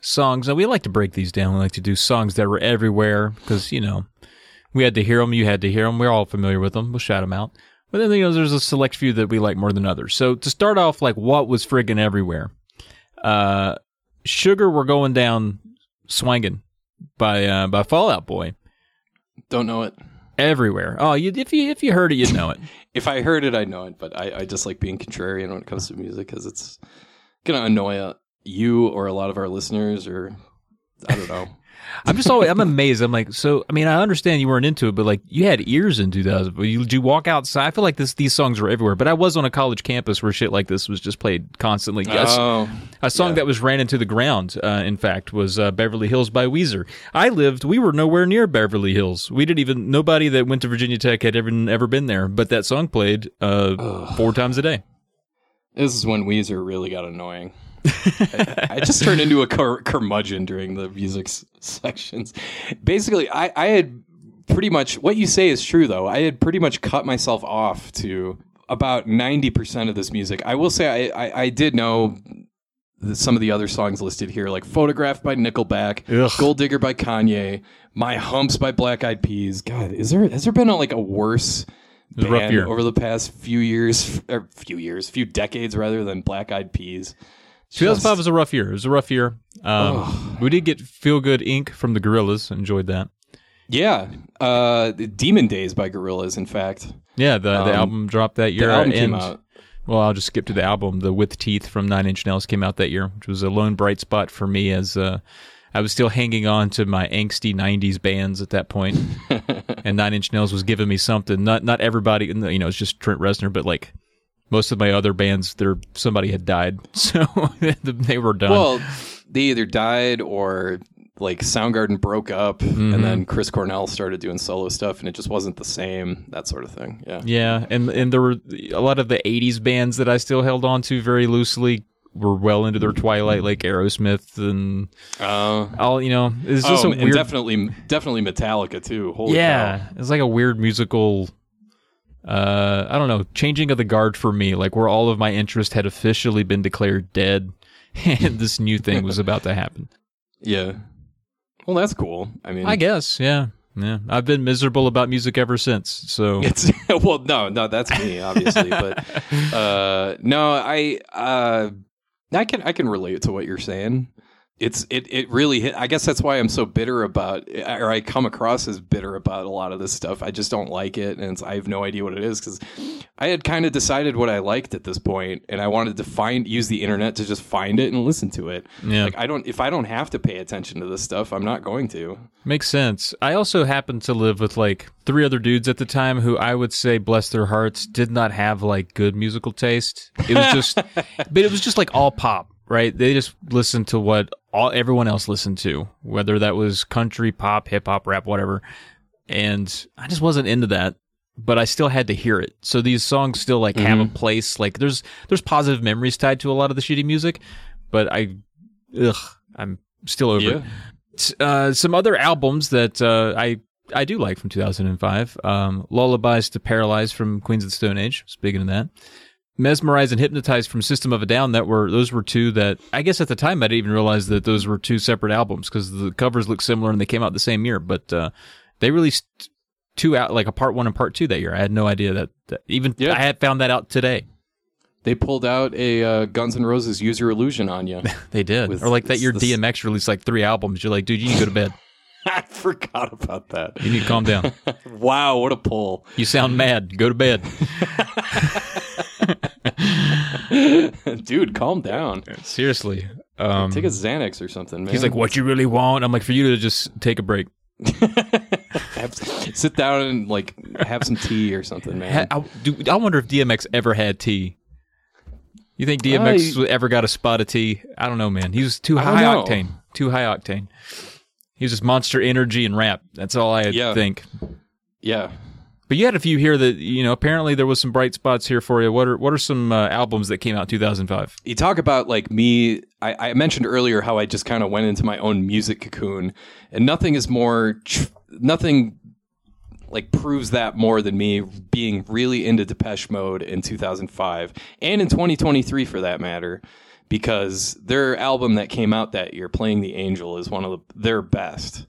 songs. Now, we like to break these down. We like to do songs that were everywhere because, you know, we had to hear them. You had to hear them. We're all familiar with them. We'll shout them out. But then, you know, there's a select few that we like more than others. So to start off, like, what was friggin' everywhere? Sugar, we're going down swinging by Fall Out Boy. Don't know it. Everywhere. Oh, if you heard it, you'd know it. If I heard it, I'd know it. But I just like being contrarian when it comes to music because it's gonna annoy you or a lot of our listeners, or I don't know. I'm amazed. I'm like, so, I mean, I understand you weren't into it, but like, you had ears in 2000. Did you walk outside? I feel like these songs were everywhere, but I was on a college campus where shit like this was just played constantly. Oh, a song that was ran into the ground, in fact, was Beverly Hills by Weezer. We were nowhere near Beverly Hills. We didn't even, nobody that went to Virginia Tech had ever been there, but that song played 4 times a day. This is when Weezer really got annoying. I just turned into a curmudgeon during the music sections. Basically, I had pretty much, what you say is true though, I had pretty much cut myself off to about 90% of this music. I will say I did know some of the other songs listed here, like Photograph by Nickelback, Gold Digger by Kanye, My Humps by Black Eyed Peas. God, has there been like a worse band over the past few decades rather than Black Eyed Peas? 2005 was a rough year. We did get Feel Good Inc. from the Gorillaz. Enjoyed that. Yeah. Demon Days by Gorillaz, in fact. Yeah, the album dropped that year. The album came out. Well, I'll just skip to the album. The With Teeth from Nine Inch Nails came out that year, which was a lone bright spot for me as I was still hanging on to my angsty 90s bands at that point. And Nine Inch Nails was giving me something. Not everybody, you know, it's just Trent Reznor, but like, most of my other bands, somebody had died, so they were done. Well, they either died or like Soundgarden broke up, and then Chris Cornell started doing solo stuff, and it just wasn't the same, that sort of thing. Yeah, and there were a lot of the 80s bands that I still held on to very loosely were well into their twilight, like Aerosmith and all, you know. It's just a weird... and definitely Metallica, too. Holy cow. It's like a weird musical... I don't know, changing of the guard for me, like where all of my interest had officially been declared dead and this new thing was about to happen. Yeah. Well, that's cool. I mean, I guess, yeah. I've been miserable about music ever since, so. Well, no, that's me, obviously, but no, I can relate to what you're saying. It really hit. I guess that's why I'm so bitter about, or I come across as bitter about a lot of this stuff. I just don't like it, and I have no idea what it is, because I had kind of decided what I liked at this point, and I wanted to use the internet to just find it and listen to it. Yeah. Like, if I don't have to pay attention to this stuff, I'm not going to. Makes sense. I also happened to live with like 3 other dudes at the time who I would say, bless their hearts, did not have like good musical taste. It was just, but it was just like all pop. Right, they just listened to what everyone else listened to, whether that was country, pop, hip hop, rap, whatever. And I just wasn't into that, but I still had to hear it. So these songs still like have a place. Like there's positive memories tied to a lot of the shitty music, but I'm still over it. Yeah. Some other albums that I do like from 2005. Lullabies to Paralyze from Queens of the Stone Age. Speaking of that. Mesmerize and Hypnotize from System of a Down, those were two that, I guess at the time I didn't even realize that those were two separate albums because the covers look similar and they came out the same year, but they released two out, like a part one and part two that year. I had no idea that even, yeah. I had found that out today. They pulled out a Guns N' Roses Use Your Illusion on you. They did. Or like that year DMX released like three albums. You're like, dude, you need to go to bed. I forgot about that. You need to calm down. Wow, what a pull. You sound mad. Go to bed. Dude, calm down. Seriously. Take a Xanax or something, man. He's like, what you really want? I'm like, for you to just take a break. Sit down and like have some tea or something, man. I wonder if DMX ever had tea. You think DMX ever got a spot of tea? I don't know, man. He was too high octane. He was just Monster Energy and rap. That's all I think. Yeah. But you had a few here that, you know, apparently there was some bright spots here for you. What are some albums that came out in 2005? You talk about, like, me. I mentioned earlier how I just kind of went into my own music cocoon. And nothing like proves that more than me being really into Depeche Mode in 2005. And in 2023, for that matter. Because their album that came out that year, Playing the Angel, is one of their best.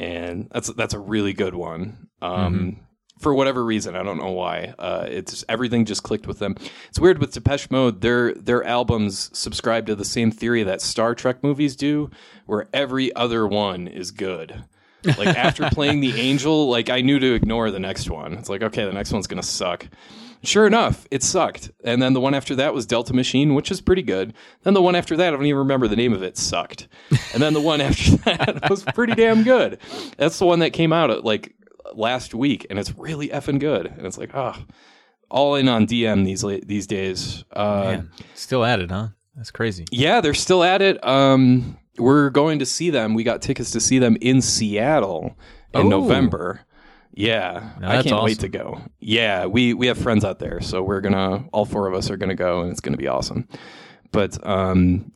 And that's a really good one. Mm-hmm. For whatever reason, I don't know why. It's everything just clicked with them. It's weird with Depeche Mode. Their albums subscribe to the same theory that Star Trek movies do, where every other one is good. Like after Playing the Angel, like I knew to ignore the next one. It's like, okay, the next one's gonna suck. Sure enough, it sucked. And then the one after that was Delta Machine, which is pretty good. Then the one after that, I don't even remember the name of it, sucked. And then the one after that was pretty damn good. That's the one that came out at like last week, and it's really effing good. And it's like, all in on DM these days. Man, still at it, huh? That's crazy. Yeah, they're still at it. We're going to see them. We got tickets to see them in Seattle in November. Yeah, no, I can't wait to go. Yeah, we have friends out there, so we're gonna, all four of us are gonna go, and it's gonna be awesome. But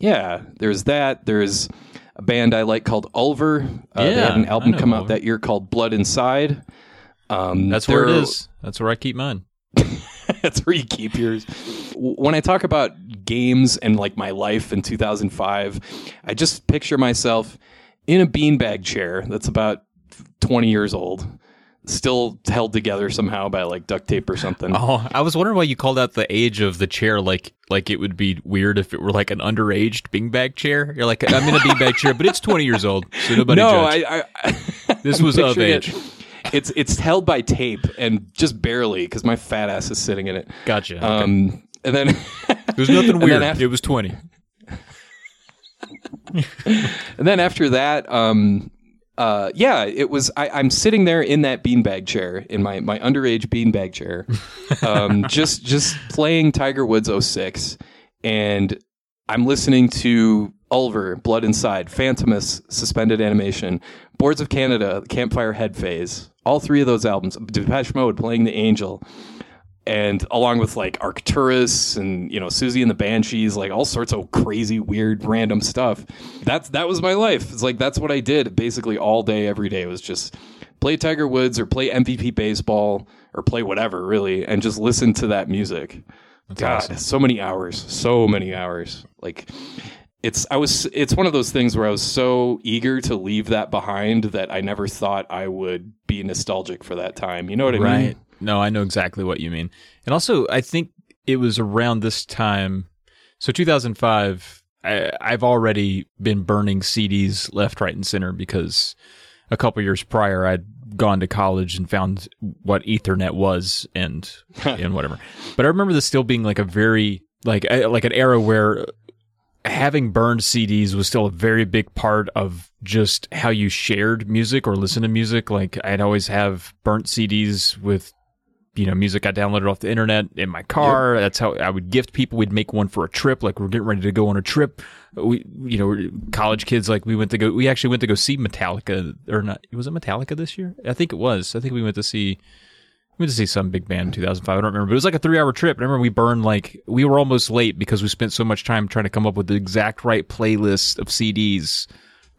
yeah, there's that. There's a band I like called Ulver. They had an album come out that year called Blood Inside. That's where it is. That's where I keep mine. That's where you keep yours. When I talk about games and like my life in 2005, I just picture myself in a beanbag chair that's about 20 years old, still held together somehow by like duct tape or something. Oh, I was wondering why you called out the age of the chair, like it would be weird if it were like an underaged beanbag chair. You're like, I'm in a beanbag chair, but it's 20 years old, so nobody judge. This was of age. It's held by tape and just barely because my fat ass is sitting in it. Gotcha. Okay. And then there's nothing weird. It was 20. And then after that, it was. I'm sitting there in that beanbag chair, in my underage beanbag chair, just playing Tiger Woods 06, and I'm listening to Ulver, Blood Inside, Phantomas, Suspended Animation, Boards of Canada, Campfire Head Phase, all three of those albums, Depeche Mode, Playing the Angel, and along with like Arcturus and, you know, Susie and the Banshees, like all sorts of crazy, weird, random stuff. That was my life. It's like, that's what I did basically all day, every day. It was just play Tiger Woods or play MVP baseball or play whatever, really, and just listen to that music. That's awesome. So many hours. Like, it's one of those things where I was so eager to leave that behind that I never thought I would be nostalgic for that time. You know what I mean? Right. No, I know exactly what you mean. And also, I think it was around this time. So 2005, I've already been burning CDs left, right, and center because a couple years prior, I'd gone to college and found what Ethernet was and whatever. But I remember this still being like a very, like an era where having burned CDs was still a very big part of just how you shared music or listened to music. Like I'd always have burnt CDs with, you know, music I downloaded off the internet in my car. Yep. That's how I would gift people. We'd make one for a trip. Like we're getting ready to go on a trip. We, you know, college kids, like we actually went to go see Metallica, or not. Was it Metallica this year? I think it was. I think we went to see some big band in 2005. I don't remember, but it was like a 3-hour trip. I remember we burned, like, we were almost late because we spent so much time trying to come up with the exact right playlist of CDs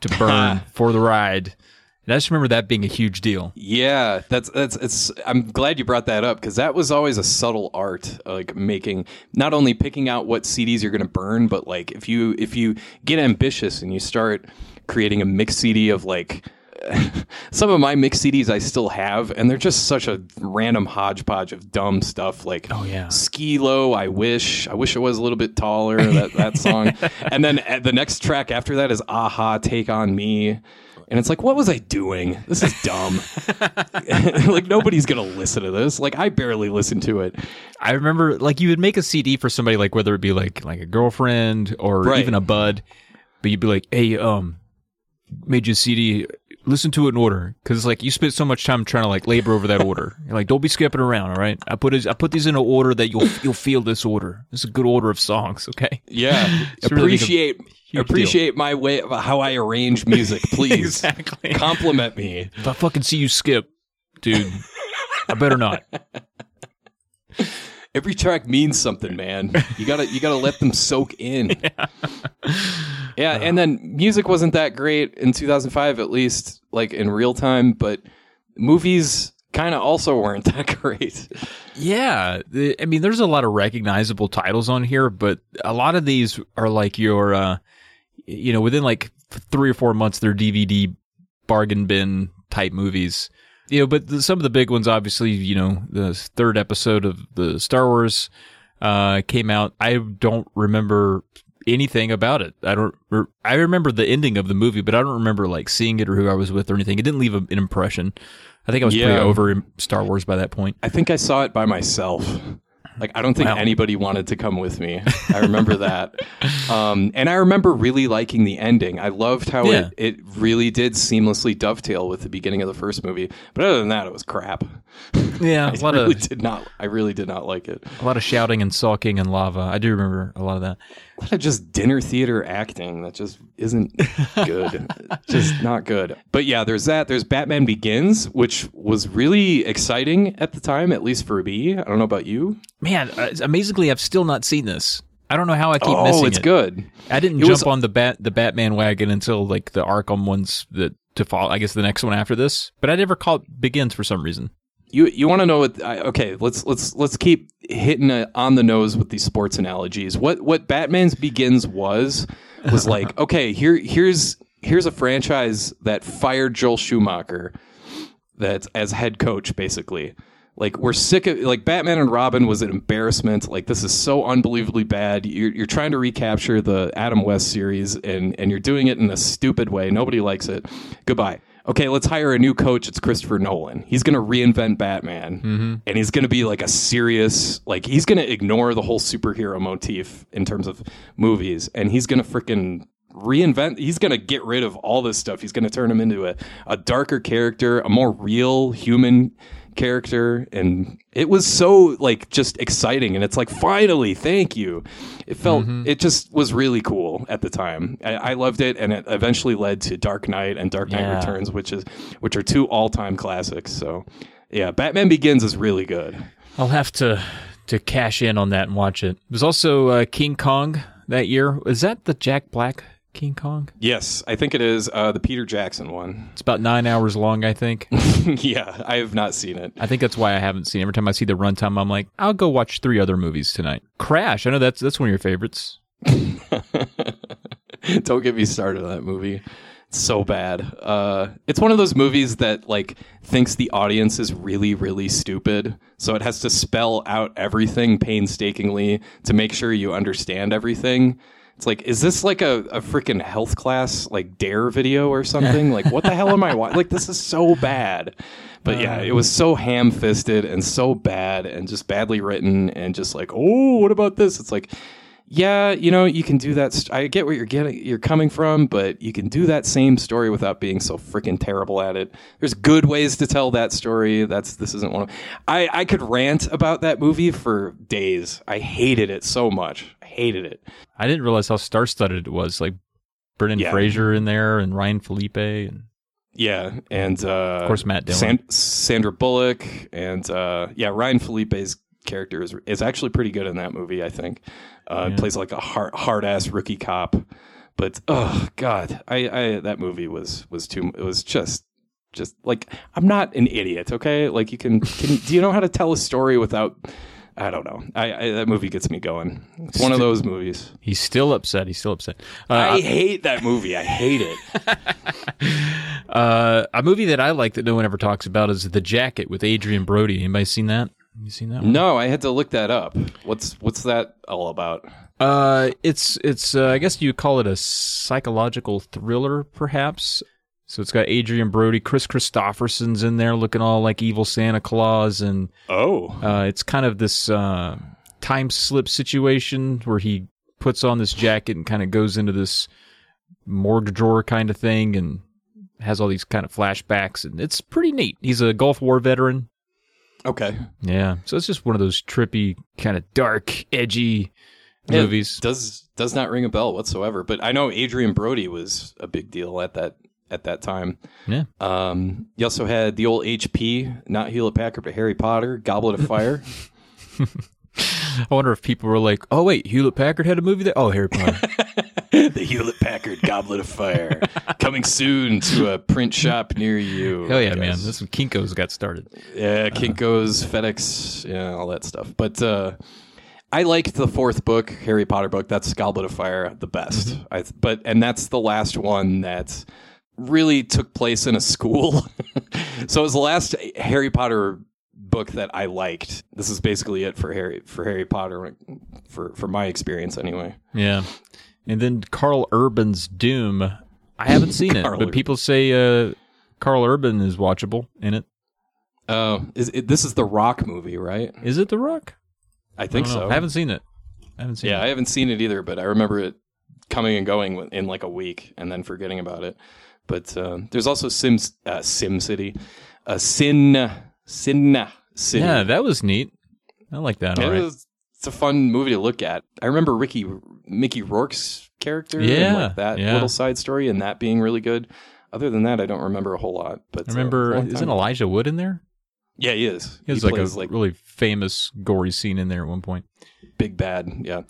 to burn for the ride. And I just remember that being a huge deal. Yeah, that's I'm glad you brought that up, because that was always a subtle art, like making, not only picking out what CDs you're going to burn, but like if you get ambitious and you start creating a mixed CD of like some of my mixed CDs I still have, and they're just such a random hodgepodge of dumb stuff. Like, oh yeah, Ski Low, I wish I was a little bit taller, that song. And then the next track after that is Aha, Take On Me. And it's like, what was I doing? This is dumb. Like, nobody's going to listen to this. Like, I barely listened to it. I remember, like, you would make a CD for somebody, like, whether it be, like a girlfriend or even a bud. But you'd be like, hey, made you a CD. Listen to it in order. Because, like, you spent so much time trying to, like, labor over that order. You're like, don't be skipping around, all right? I put these in an order that you'll feel this order. This is a good order of songs, okay? Yeah. Appreciate my way of how I arrange music, please. Exactly. Compliment me. If I fucking see you skip, dude, I better not. Every track means something, man. You gotta let them soak in. Yeah, and then music wasn't that great in 2005, at least like in real time, but movies kind of also weren't that great. Yeah, I mean, there's a lot of recognizable titles on here, but a lot of these are like your, within like 3 or 4 months, they're DVD bargain bin type movies. You know, but some of the big ones, obviously, you know, the third episode of the Star Wars came out. I don't remember anything about it. I remember the ending of the movie, but I don't remember like seeing it or who I was with or anything. It didn't leave an impression. I think I was pretty over Star Wars by that point. I think I saw it by myself. Like, I don't think anybody wanted to come with me. I remember that. And I remember really liking the ending. I loved how it really did seamlessly dovetail with the beginning of the first movie. But other than that, it was crap. Yeah. I really did not like it. A lot of shouting and sulking and lava. I do remember a lot of that. A lot of just dinner theater acting that just isn't good. Just not good. But yeah, there's that. There's Batman Begins, which was really exciting at the time, at least for me. I don't know about you. Man, amazingly, I've still not seen this. I don't know how I keep missing it. Oh, it's good. I didn't jump on the Batman wagon until like the Arkham ones that to follow. I guess the next one after this, but I never caught Begins for some reason. You want to know what? Okay, let's keep hitting on the nose with these sports analogies. What Batman's Begins was like? Okay, here's a franchise that fired Joel Schumacher, that's as head coach basically. Like, we're sick of, like, Batman and Robin was an embarrassment. Like, this is so unbelievably bad. You're trying to recapture the Adam West series, and you're doing it in a stupid way. Nobody likes it. Goodbye. Okay, let's hire a new coach. It's Christopher Nolan. He's going to reinvent Batman, and he's going to be, like, a serious, like, he's going to ignore the whole superhero motif in terms of movies, and he's going to freaking reinvent. He's going to get rid of all this stuff. He's going to turn him into a darker character, a more real human character, and it was so like just exciting, and it's like, finally, thank you. It felt it just was really cool at the time. I loved it, and it eventually led to Dark Knight and Dark Knight Returns, which are two all-time classics. So yeah, Batman Begins is really good. I'll have to cash in on that and watch it. There's also King Kong that year. Is that the Jack Black King Kong? Yes, I think it is the Peter Jackson one. It's about 9 hours long, I think. Yeah, I have not seen it. I think that's why I haven't seen it. Every time I see the runtime, I'm like, I'll go watch 3 other movies tonight. Crash, I know that's one of your favorites. Don't get me started on that movie. It's so bad. It's one of those movies that like thinks the audience is really, really stupid, so it has to spell out everything painstakingly to make sure you understand everything. It's like, is this like a freaking health class, like Dare video or something? Like, what the hell am I watching? Like, this is so bad. But yeah, it was so ham-fisted and so bad and just badly written and just like, oh, what about this? It's like, yeah, you know, you can do that. I get where you're coming from, but you can do that same story without being so freaking terrible at it. There's good ways to tell that story. This isn't one of. I could rant about that movie for days. I hated it so much. I hated it. I didn't realize how star-studded it was. Like Brendan Fraser in there, and Ryan Felipe, and of course Matt Dillon, Sandra Bullock, and Ryan Felipe's character is actually pretty good in that movie, I think. Plays like a hard-ass rookie cop But oh God, I that movie was too. It was just like, I'm not an idiot, okay? Like you can do you know how to tell a story without? I don't know. I that movie gets me going. It's one of those movies. He's still upset. I hate that movie. I hate it. A movie that I like that no one ever talks about is The Jacket with Adrian Brody. Anybody seen that? Have you seen that one? No, I had to look that up. What's that all about? It's I guess you call it a psychological thriller, perhaps. So it's got Adrian Brody, Chris Christopherson's in there looking all like evil Santa Claus, and it's kind of this time slip situation where he puts on this jacket and kind of goes into this morgue drawer kind of thing and has all these kind of flashbacks, and it's pretty neat. He's a Gulf War veteran. Okay. Yeah. So it's just one of those trippy, kind of dark, edgy movies. It does not ring a bell whatsoever, but I know Adrian Brody was a big deal at that time. Yeah. You also had the old HP, not Hewlett Packard, but Harry Potter, Goblet of Fire. I wonder if people were like, oh wait, Hewlett Packard had a movie there? Oh, Harry Potter. The Hewlett Packard Goblet of Fire. Coming soon to a print shop near you. Hell yeah, man. That's when Kinko's got started. Yeah, Kinko's, FedEx, yeah, all that stuff. But I liked the fourth book, Harry Potter book. That's Goblet of Fire the best. Mm-hmm. And that's the last one that really took place in a school. So it was the last Harry Potter book that I liked. This is basically it for Harry Potter for my experience anyway. Yeah. And then Carl Urban's Doom. I haven't seen it, but people say Carl Urban is watchable in it. This is the Rock movie, right? Is it the Rock? I think so. I haven't seen it. I haven't seen it either, but I remember it coming and going in like a week and then forgetting about it. But there's also SimCity. Sin City. Yeah, that was neat. I like that. Yeah, it's a fun movie to look at. I remember Mickey Rourke's character and like that little side story and that being really good. Other than that, I don't remember a whole lot. But I remember, isn't Elijah Wood in there? Yeah, he is. He has like a really famous gory scene in there at one point. Big Bad, yeah.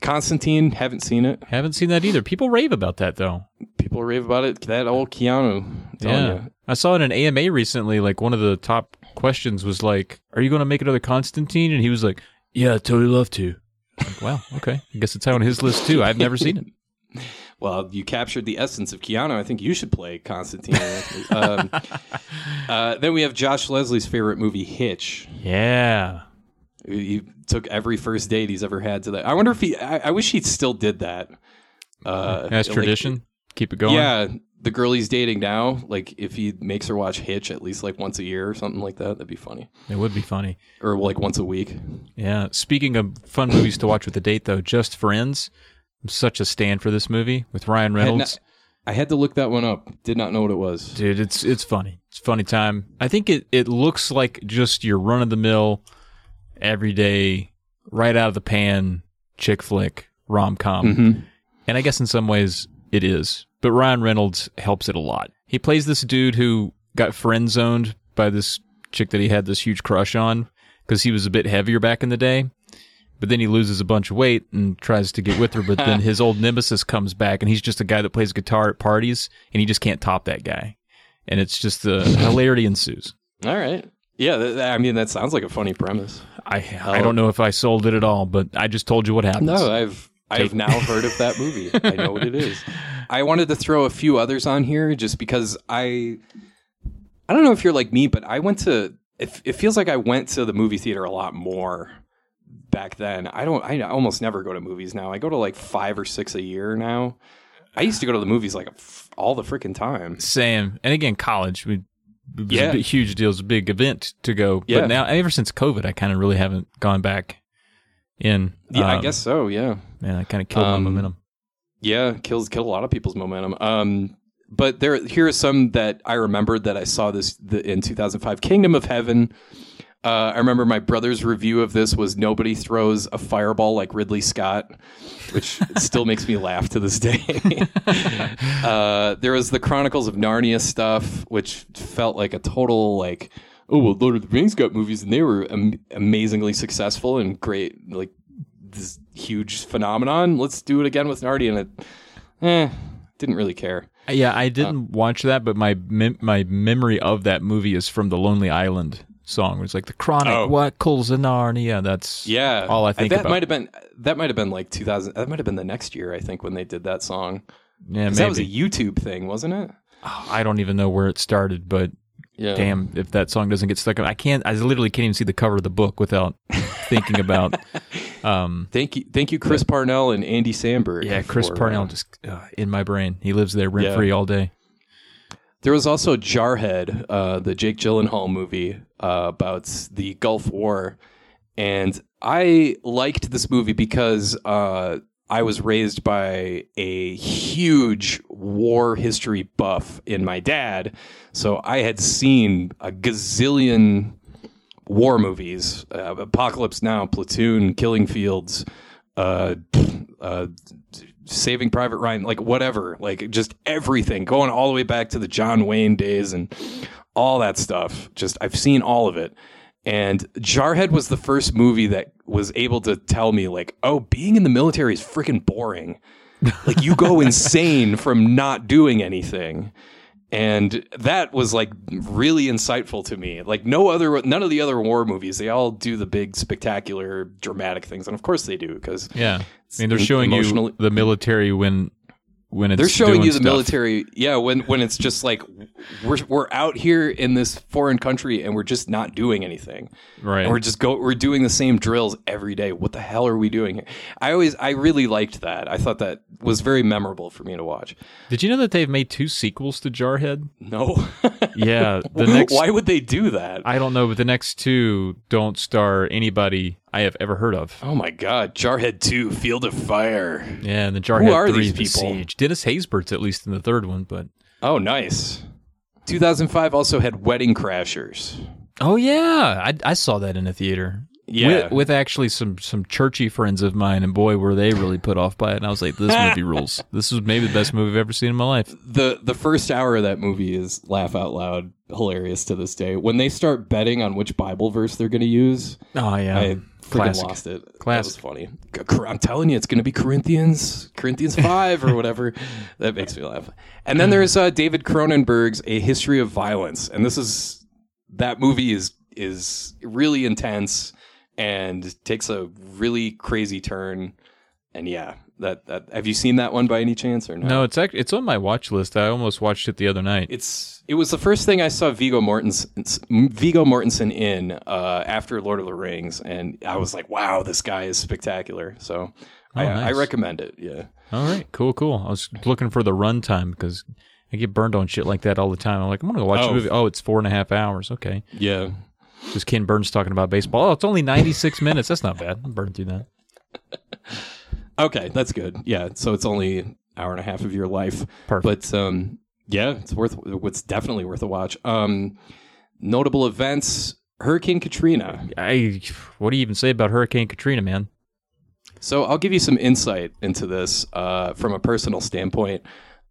Constantine, haven't seen it. Haven't seen that either. People rave about that, though. People rave about it. That old Keanu. Yeah. I saw in an AMA recently, like one of the top questions was like, are you going to make another Constantine? And he was like, yeah, I'd totally love to. Like, wow, okay. I guess it's on his list, too. I've never seen it. Well, you captured the essence of Keanu. I think you should play Constantine. Then we have Josh Leslie's favorite movie, Hitch. Yeah. He took every first date he's ever had to that. I wonder if I wish he still did that. That's tradition. Keep it going. Yeah. The girl he's dating now, like if he makes her watch Hitch at least like once a year or something like that, that'd be funny. It would be funny. Or like once a week. Yeah. Speaking of fun movies to watch with a date though, Just Friends. I'm such a stan for this movie with Ryan Reynolds. I had to look that one up. Did not know what it was. Dude, it's funny. It's a funny time. I think it looks like just your run of the mill, everyday, right out of the pan, chick flick, rom-com. Mm-hmm. And I guess in some ways it is. But Ryan Reynolds helps it a lot. He plays this dude who got friend-zoned by this chick that he had this huge crush on because he was a bit heavier back in the day. But then he loses a bunch of weight and tries to get with her. But then his old nemesis comes back, and he's just a guy that plays guitar at parties, and he just can't top that guy. And it's just the hilarity ensues. All right. Yeah, that sounds like a funny premise. I don't know if I sold it at all, but I just told you what happens. No, I've now heard of that movie. I know what it is. I wanted to throw a few others on here just because I don't know if you're like me, but I went to it feels like I went to the movie theater a lot more back then. I almost never go to movies now. I go to like 5 or 6 a year now. I used to go to the movies like all the freaking time. Same. And again, college, it was a big, huge deal. It was a big event to go. Yeah. But now, ever since COVID, I kind of really haven't gone back in. Yeah, I guess so. Yeah. Man, I kind of killed my momentum. Yeah, killed a lot of people's momentum. But here are some that I remembered that I saw in 2005. Kingdom of Heaven. I remember my brother's review of this was nobody throws a fireball like Ridley Scott, which still makes me laugh to this day. There was the Chronicles of Narnia stuff, which felt like a total like, oh, well, Lord of the Rings got movies and they were amazingly successful and great, like this huge phenomenon. Let's do it again with Narnia. And it Didn't really care. Yeah, I didn't watch that, but my memory of that movie is from the Lonely Island song. It's like the Chronic, Chronicles of Narnia. That's all I think about. That might have been like 2000. That might have been the next year, I think, when they did that song. Yeah, maybe. That was a YouTube thing, wasn't it? Oh, I don't even know where it started, but yeah. Damn, if that song doesn't get stuck in, I literally can't even see the cover of the book without thinking about. Thank you, Chris Parnell and Andy Samberg. Yeah, Chris Parnell just in my brain. He lives there rent free all day. There was also Jarhead, the Jake Gyllenhaal movie about the Gulf War, and I liked this movie because I was raised by a huge war history buff in my dad, so I had seen a gazillion war movies: Apocalypse Now, Platoon, Killing Fields, Saving Private Ryan, like whatever, like just everything, going all the way back to the John Wayne days and all that stuff. Just I've seen all of it. And Jarhead was the first movie that was able to tell me, like, oh, being in the military is freaking boring. Like, you go insane from not doing anything. And that was, like, really insightful to me. Like, none of the other war movies, they all do the big, spectacular, dramatic things. And, of course, they do. Because they're showing you the military when it's they're showing you the military, yeah, when it's just like we're out here in this foreign country and we're just not doing anything, right? And we're doing the same drills every day. What the hell are we doing here? I really liked that. I thought that was very memorable for me to watch. Did you know that they've made 2 sequels to Jarhead? No. Yeah, why would they do that? I don't know, but the next 2 don't star anybody I have ever heard of. Oh my God, Jarhead 2, Field of Fire. Yeah, and the Jarhead 3. Who are these people? Siege. Dennis Haysbert's at least in the third one, but oh, nice. 2005 also had Wedding Crashers. Oh yeah, I saw that in a theater. Yeah, with actually some churchy friends of mine, and boy, were they really put off by it. And I was like, this movie rules. This is maybe the best movie I've ever seen in my life. The first hour of that movie is laugh out loud hilarious to this day. When they start betting on which Bible verse they're going to use, oh yeah, I freaking lost it. Classic. That was funny. I'm telling you, it's going to be Corinthians 5 or whatever. That makes me laugh. And then there's David Cronenberg's A History of Violence, and that movie is really intense. And takes a really crazy turn, and yeah, that have you seen that one by any chance or no? No, it's on my watch list. I almost watched it the other night. It was the first thing I saw Viggo Mortensen in after Lord of the Rings, and I was like, wow, this guy is spectacular. So nice. I recommend it. Yeah. All right. Cool. I was looking for the runtime because I get burned on shit like that all the time. I'm like, I'm gonna watch a movie. Oh, it's 4.5 hours. Okay. Yeah. Just Ken Burns talking about baseball. Oh, it's only 96 minutes. That's not bad. I'm burning through that. Okay, that's good. Yeah, so it's only an hour and a half of your life. Perfect. But yeah, it's definitely worth a watch. Notable events: Hurricane Katrina. What do you even say about Hurricane Katrina, man? So I'll give you some insight into this from a personal standpoint.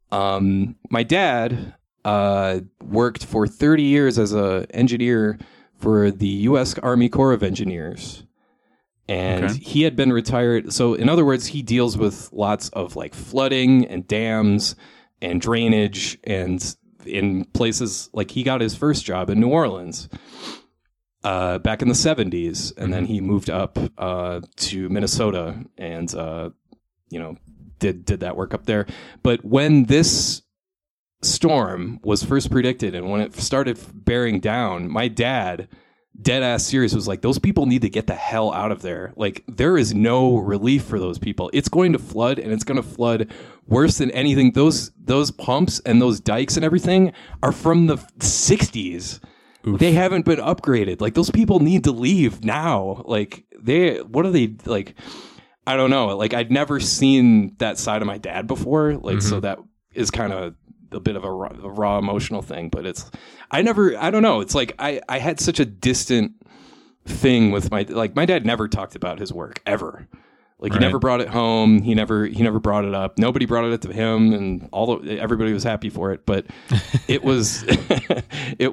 My dad worked for 30 years as an engineer for the U.S. Army Corps of Engineers. And he had been retired. So in other words, he deals with lots of like flooding and dams and drainage, and in places like he got his first job in New Orleans back in the 70s. And then he moved up to Minnesota and, did that work up there. But when this storm was first predicted, and when it started bearing down, my dad, dead ass serious, was like, those people need to get the hell out of there. Like, there is no relief for those people. It's going to flood, and it's going to flood worse than anything. Those pumps and those dikes and everything are from the 60s. Oof. They haven't been upgraded. Like, those people need to leave now. Like, I don't know. Like, I'd never seen that side of my dad before. Like, so that is kind of a bit of a raw emotional thing, but I don't know. It's like, I had such a distant thing with my dad never talked about his work ever. Like He never brought it home. He never brought it up. Nobody brought it up to him, and everybody was happy for it. But it was, it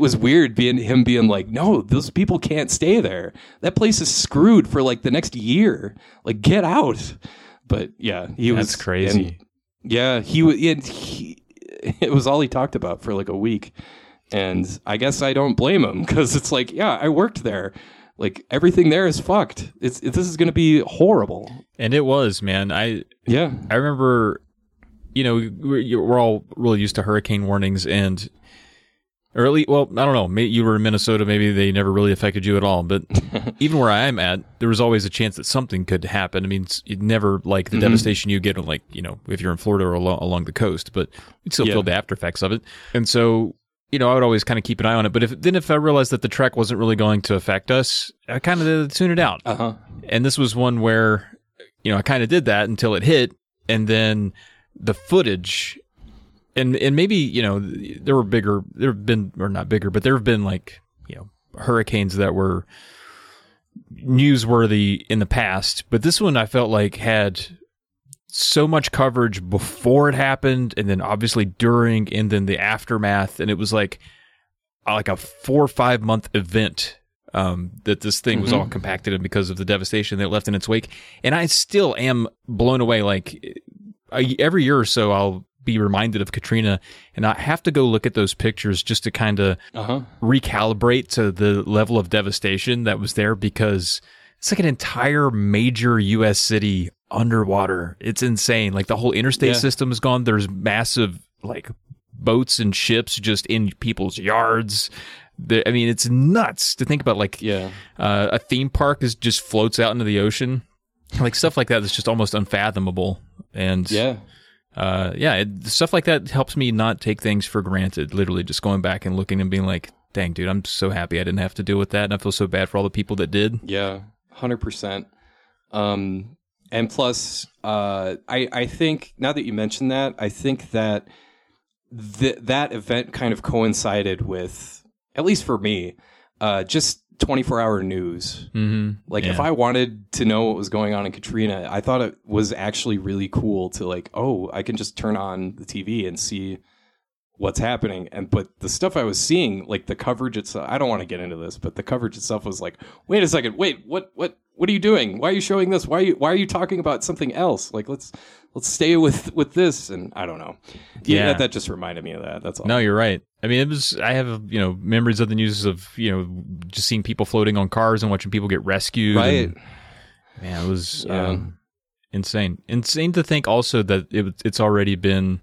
was weird him being like, no, those people can't stay there. That place is screwed for like the next year. Like, get out. But yeah, that's crazy. Yeah, it was all he talked about for like a week. And I guess I don't blame him, because it's like, yeah, I worked there. Like, everything there is fucked. This is going to be horrible. And it was, man. I remember, you know, we're all really used to hurricane warnings and early. Well, I don't know. Maybe you were in Minnesota. Maybe they never really affected you at all. But even where I'm at, there was always a chance that something could happen. I mean, you'd never like the devastation you get, like, you know, if you're in Florida or along the coast, but you'd still feel the after effects of it. And so, you know, I would always kind of keep an eye on it. But if I realized that the trek wasn't really going to affect us, I kind of tuned it out. Uh-huh. And this was one where, you know, I kind of did that until it hit. And then the footage, and maybe, you know, there have been, like, you know, hurricanes that were newsworthy in the past. But this one I felt like had so much coverage before it happened, and then obviously during, and then the aftermath. And it was like a 4 or 5 month event that this thing was all compacted in because of the devastation that it left in its wake. And I still am blown away. Like, every year or so, I'll be reminded of Katrina, and I have to go look at those pictures just to kind of recalibrate to the level of devastation that was there, because it's like an entire major U.S. city underwater. It's insane. Like, the whole interstate system is gone. There's massive, like, boats and ships just in people's yards. I mean, it's nuts to think about. Like, a theme park is just floats out into the ocean. Like, stuff like that that's just almost unfathomable. And stuff like that helps me not take things for granted. Literally, just going back and looking and being like, "Dang, dude, I'm so happy I didn't have to deal with that," and I feel so bad for all the people that did. Yeah. 100%. And plus, I think, now that you mentioned that, I think that that event kind of coincided with, at least for me, just 24-hour news. Mm-hmm. Like, if I wanted to know what was going on in Katrina, I thought it was actually really cool to, like, oh, I can just turn on the TV and see what's happening. But the stuff I was seeing, like the coverage itself, I don't want to get into this, but the coverage itself was like, wait a second, what are you doing? Why are you showing this? Why are you talking about something else? Like, let's stay with this. And I don't know. Yeah. That just reminded me of that. That's all. No, you're right. I mean, I have, you know, memories of the news of, you know, just seeing people floating on cars and watching people get rescued. Right. And, man, it was insane. Insane to think also that it's already been,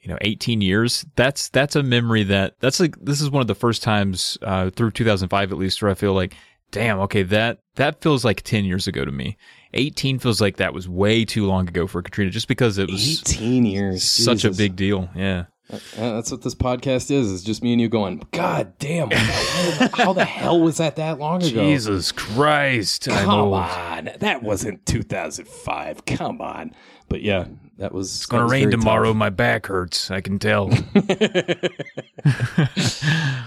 you know, 18 years. That's a memory that's like, this is one of the first times through 2005, at least, where I feel like, damn, okay, that feels like 10 years ago to me. 18 feels like that was way too long ago for Katrina, just because it was 18 years. Such a big deal. Yeah. That's what this podcast is. It's just me and you going, God damn, how the hell was that long ago? Jesus Christ. Come on. That wasn't 2005. Come on. But yeah, that was... It's going to rain tomorrow. Tough. My back hurts. I can tell. And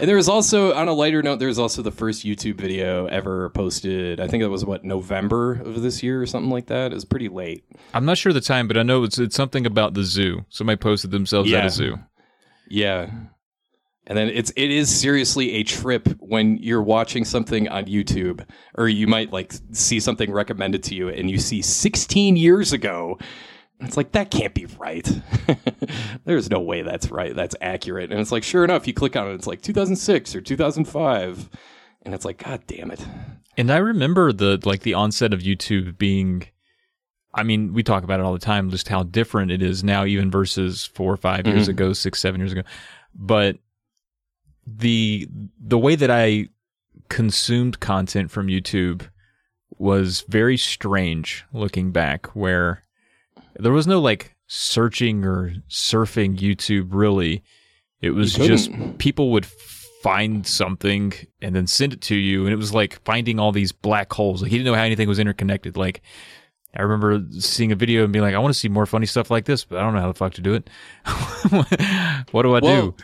there was also, on a lighter note, there was also the first YouTube video ever posted. I think that was, November of this year or something like that? It was pretty late. I'm not sure the time, but I know it's something about the zoo. Somebody posted themselves at a zoo. Yeah. And then it is seriously a trip when you're watching something on YouTube, or you might like see something recommended to you and you see 16 years ago. It's like, that can't be right. There's no way that's right. That's accurate. And it's like, sure enough, you click on it. It's like 2006 or 2005. And it's like, God damn it. And I remember the onset of YouTube being, I mean, we talk about it all the time, just how different it is now, even versus 4 or 5 years ago, 6, 7 years ago. But the way that I consumed content from YouTube was very strange looking back, where there was no like searching or surfing YouTube, really. It was just people would find something and then send it to you, and it was like finding all these black holes. Like, he didn't know how anything was interconnected. Like, I remember seeing a video and being like, I want to see more funny stuff like this, but I don't know how the fuck to do it. What do I do?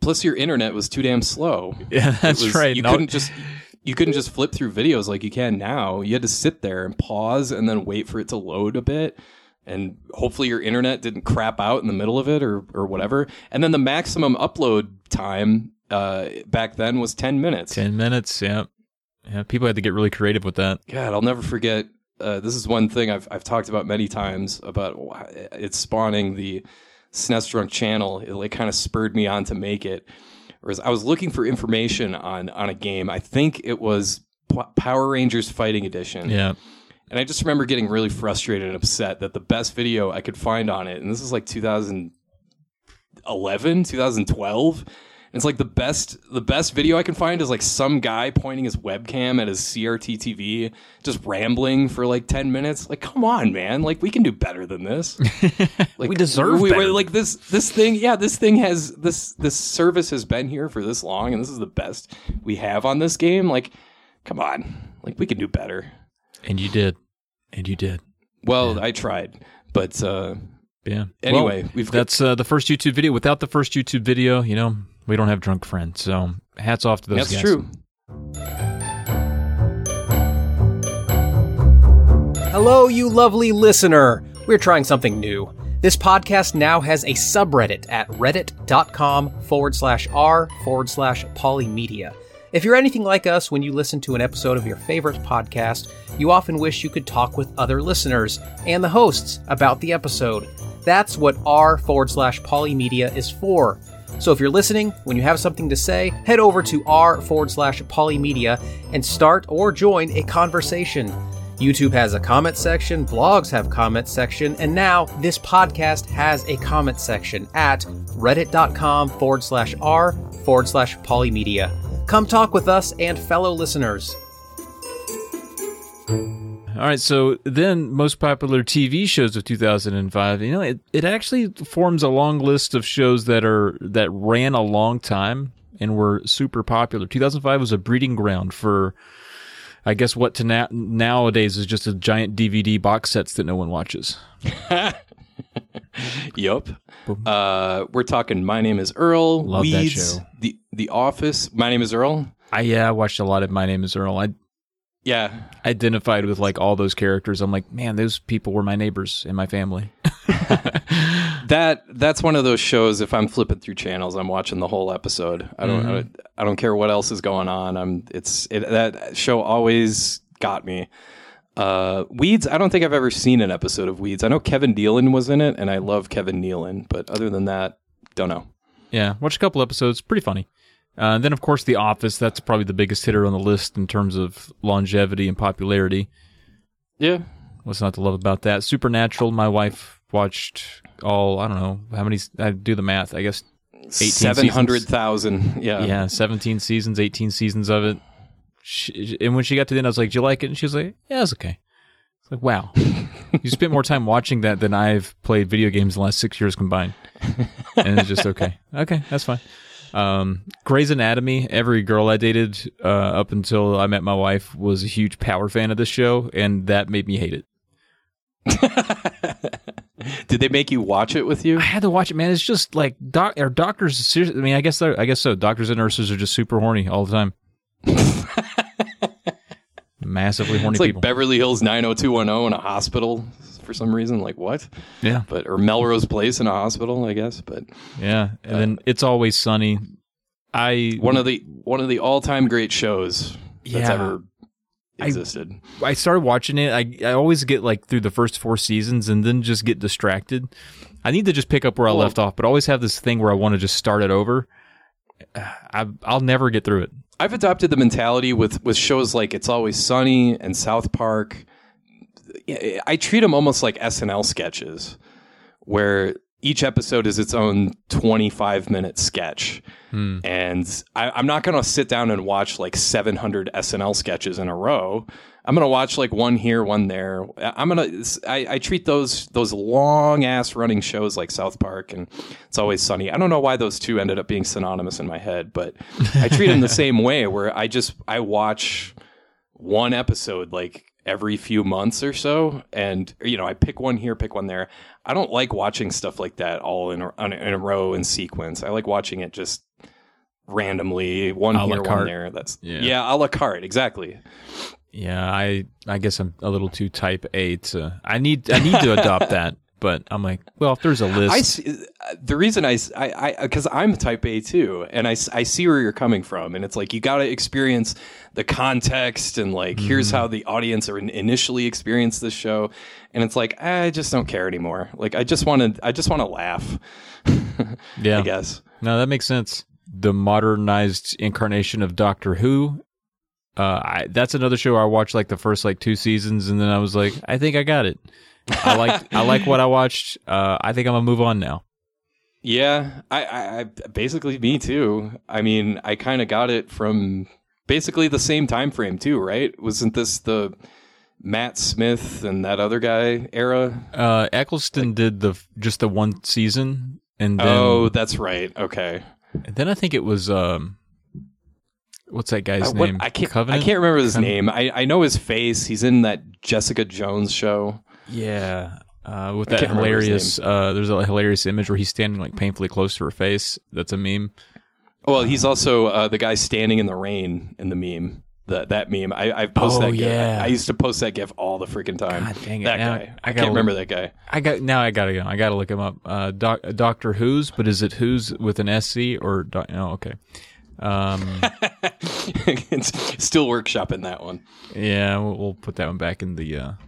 Plus, your internet was too damn slow. Yeah, that's right. You couldn't just flip through videos like you can now. You had to sit there and pause and then wait for it to load a bit. And hopefully your internet didn't crap out in the middle of it or whatever. And then the maximum upload time back then was 10 minutes. Yeah. People had to get really creative with that. God, I'll never forget this is one thing I've talked about many times about it spawning the SNES Drunk channel. It like kind of spurred me on to make it. Whereas I was looking for information on a game. I think it was Power Rangers Fighting Edition. Yeah. And I just remember getting really frustrated and upset that the best video I could find on it, and this is like 2011, 2012, and it's like the best video I can find is like some guy pointing his webcam at his CRT TV, just rambling for like 10 minutes. Like, come on, man! Like, we can do better than this. Like, we deserve better. Like this thing. Yeah, this thing has this service has been here for this long, and this is the best we have on this game. Like, come on! Like, we can do better. And you did. Well, yeah. I tried. But yeah. Anyway, well, that's the first YouTube video. Without the first YouTube video, you know, we don't have Drunk Friend. So hats off to those guys. That's true. Hello, you lovely listener. We're trying something new. This podcast now has a subreddit at reddit.com/r/polymedia. If you're anything like us, when you listen to an episode of your favorite podcast, you often wish you could talk with other listeners and the hosts about the episode. That's what r/polymedia is for. So if you're listening, when you have something to say, head over to r/polymedia and start or join a conversation. YouTube has a comment section, blogs have comment section, and now this podcast has a comment section at reddit.com/r/polymedia. Come talk with us and fellow listeners. All right, so then most popular TV shows of 2005. You know, it actually forms a long list of shows that ran a long time and were super popular. 2005 was a breeding ground for, I guess, what to nowadays is just a giant DVD box sets that no one watches. Yup. We're talking My Name is Earl. Love Weeds, that show. The Office. My Name is Earl. I watched a lot of My Name is Earl. I identified with like all those characters. I'm like, man, those people were my neighbors and my family. That's one of those shows. If I'm flipping through channels, I'm watching the whole episode. I don't care what else is going on. That show always got me. Weeds, I don't think I've ever seen an episode of Weeds. I know Kevin Nealon was in it, and I love Kevin Nealon, but other than that, don't know. Yeah, watched a couple episodes. Pretty funny. And then, of course, The Office. That's probably the biggest hitter on the list in terms of longevity and popularity. Yeah. What's not to love about that? Supernatural, my wife watched all, I don't know, how many, I do the math, I guess 18 700,000, yeah. Yeah, 17 seasons, 18 seasons of it. And when she got to the end, I was like, "Do you like it?" And she was like, "Yeah, it's okay." It's like, wow, you spent more time watching that than I've played video games in the last 6 years combined. And it's just okay. Okay, that's fine. Grey's Anatomy. Every girl I dated up until I met my wife was a huge power fan of this show, and that made me hate it. Did they make you watch it with you? I had to watch it, man. It's just like our doctors. I mean, I guess so. Doctors and nurses are just super horny all the time. Massively horny. It's like people. Beverly Hills 90210 in a hospital for some reason. Like what? Yeah. But or Melrose Place in a hospital, I guess. But yeah, and then It's Always Sunny. One of the all time great shows that's ever existed. I started watching it. I always get like through the first 4 seasons and then just get distracted. I need to just pick up where I left off, but I always have this thing where I want to just start it over. I'll never get through it. I've adopted the mentality with shows like It's Always Sunny and South Park. I treat them almost like SNL sketches, where each episode is its own 25-minute sketch. And I'm not going to sit down and watch like 700 SNL sketches in a row. I'm going to watch like one here, one there. I treat those long-ass running shows like South Park and It's Always Sunny. I don't know why those two ended up being synonymous in my head, but I treat them the same way, where I watch one episode like every few months or so, and you know, I pick one here, pick one there. I don't like watching stuff like that all in a row in sequence. I like watching it just randomly, one here, one there. That's a la carte, exactly. Yeah, I guess I'm a little too type A. I need to adopt that. But I'm like, well, if there's a list. Because I'm type A too, and I see where you're coming from. And it's like, you got to experience the context and like, here's how the audience initially experienced this show. And it's like, I just don't care anymore. Like, I just want to laugh. Yeah. I guess. No, that makes sense. The modernized incarnation of Doctor Who. That's another show I watched like the first like 2 seasons. And then I was like, I think I got it. I like what I watched. I think I'm gonna move on now. Yeah, I basically, me too. I mean, I kind of got it from basically the same time frame too, right? Wasn't this the Matt Smith and that other guy era? Eccleston did just the one season, and then, oh, that's right. Okay. And then I think it was what's that guy's name? I can't remember his name. I know his face. He's in that Jessica Jones show. Yeah, with that hilarious, there's a hilarious image where he's standing like painfully close to her face. That's a meme. Well, he's also the guy standing in the rain in the meme. That meme. I've posted that. Yeah. GIF. I used to post that GIF all the freaking time. God dang it. That now, guy. I can't remember that guy. I gotta look him up. Doctor Who's, but is it Who's with an SC or? No, okay. Still workshopping that one. Yeah, we'll put that one back in the.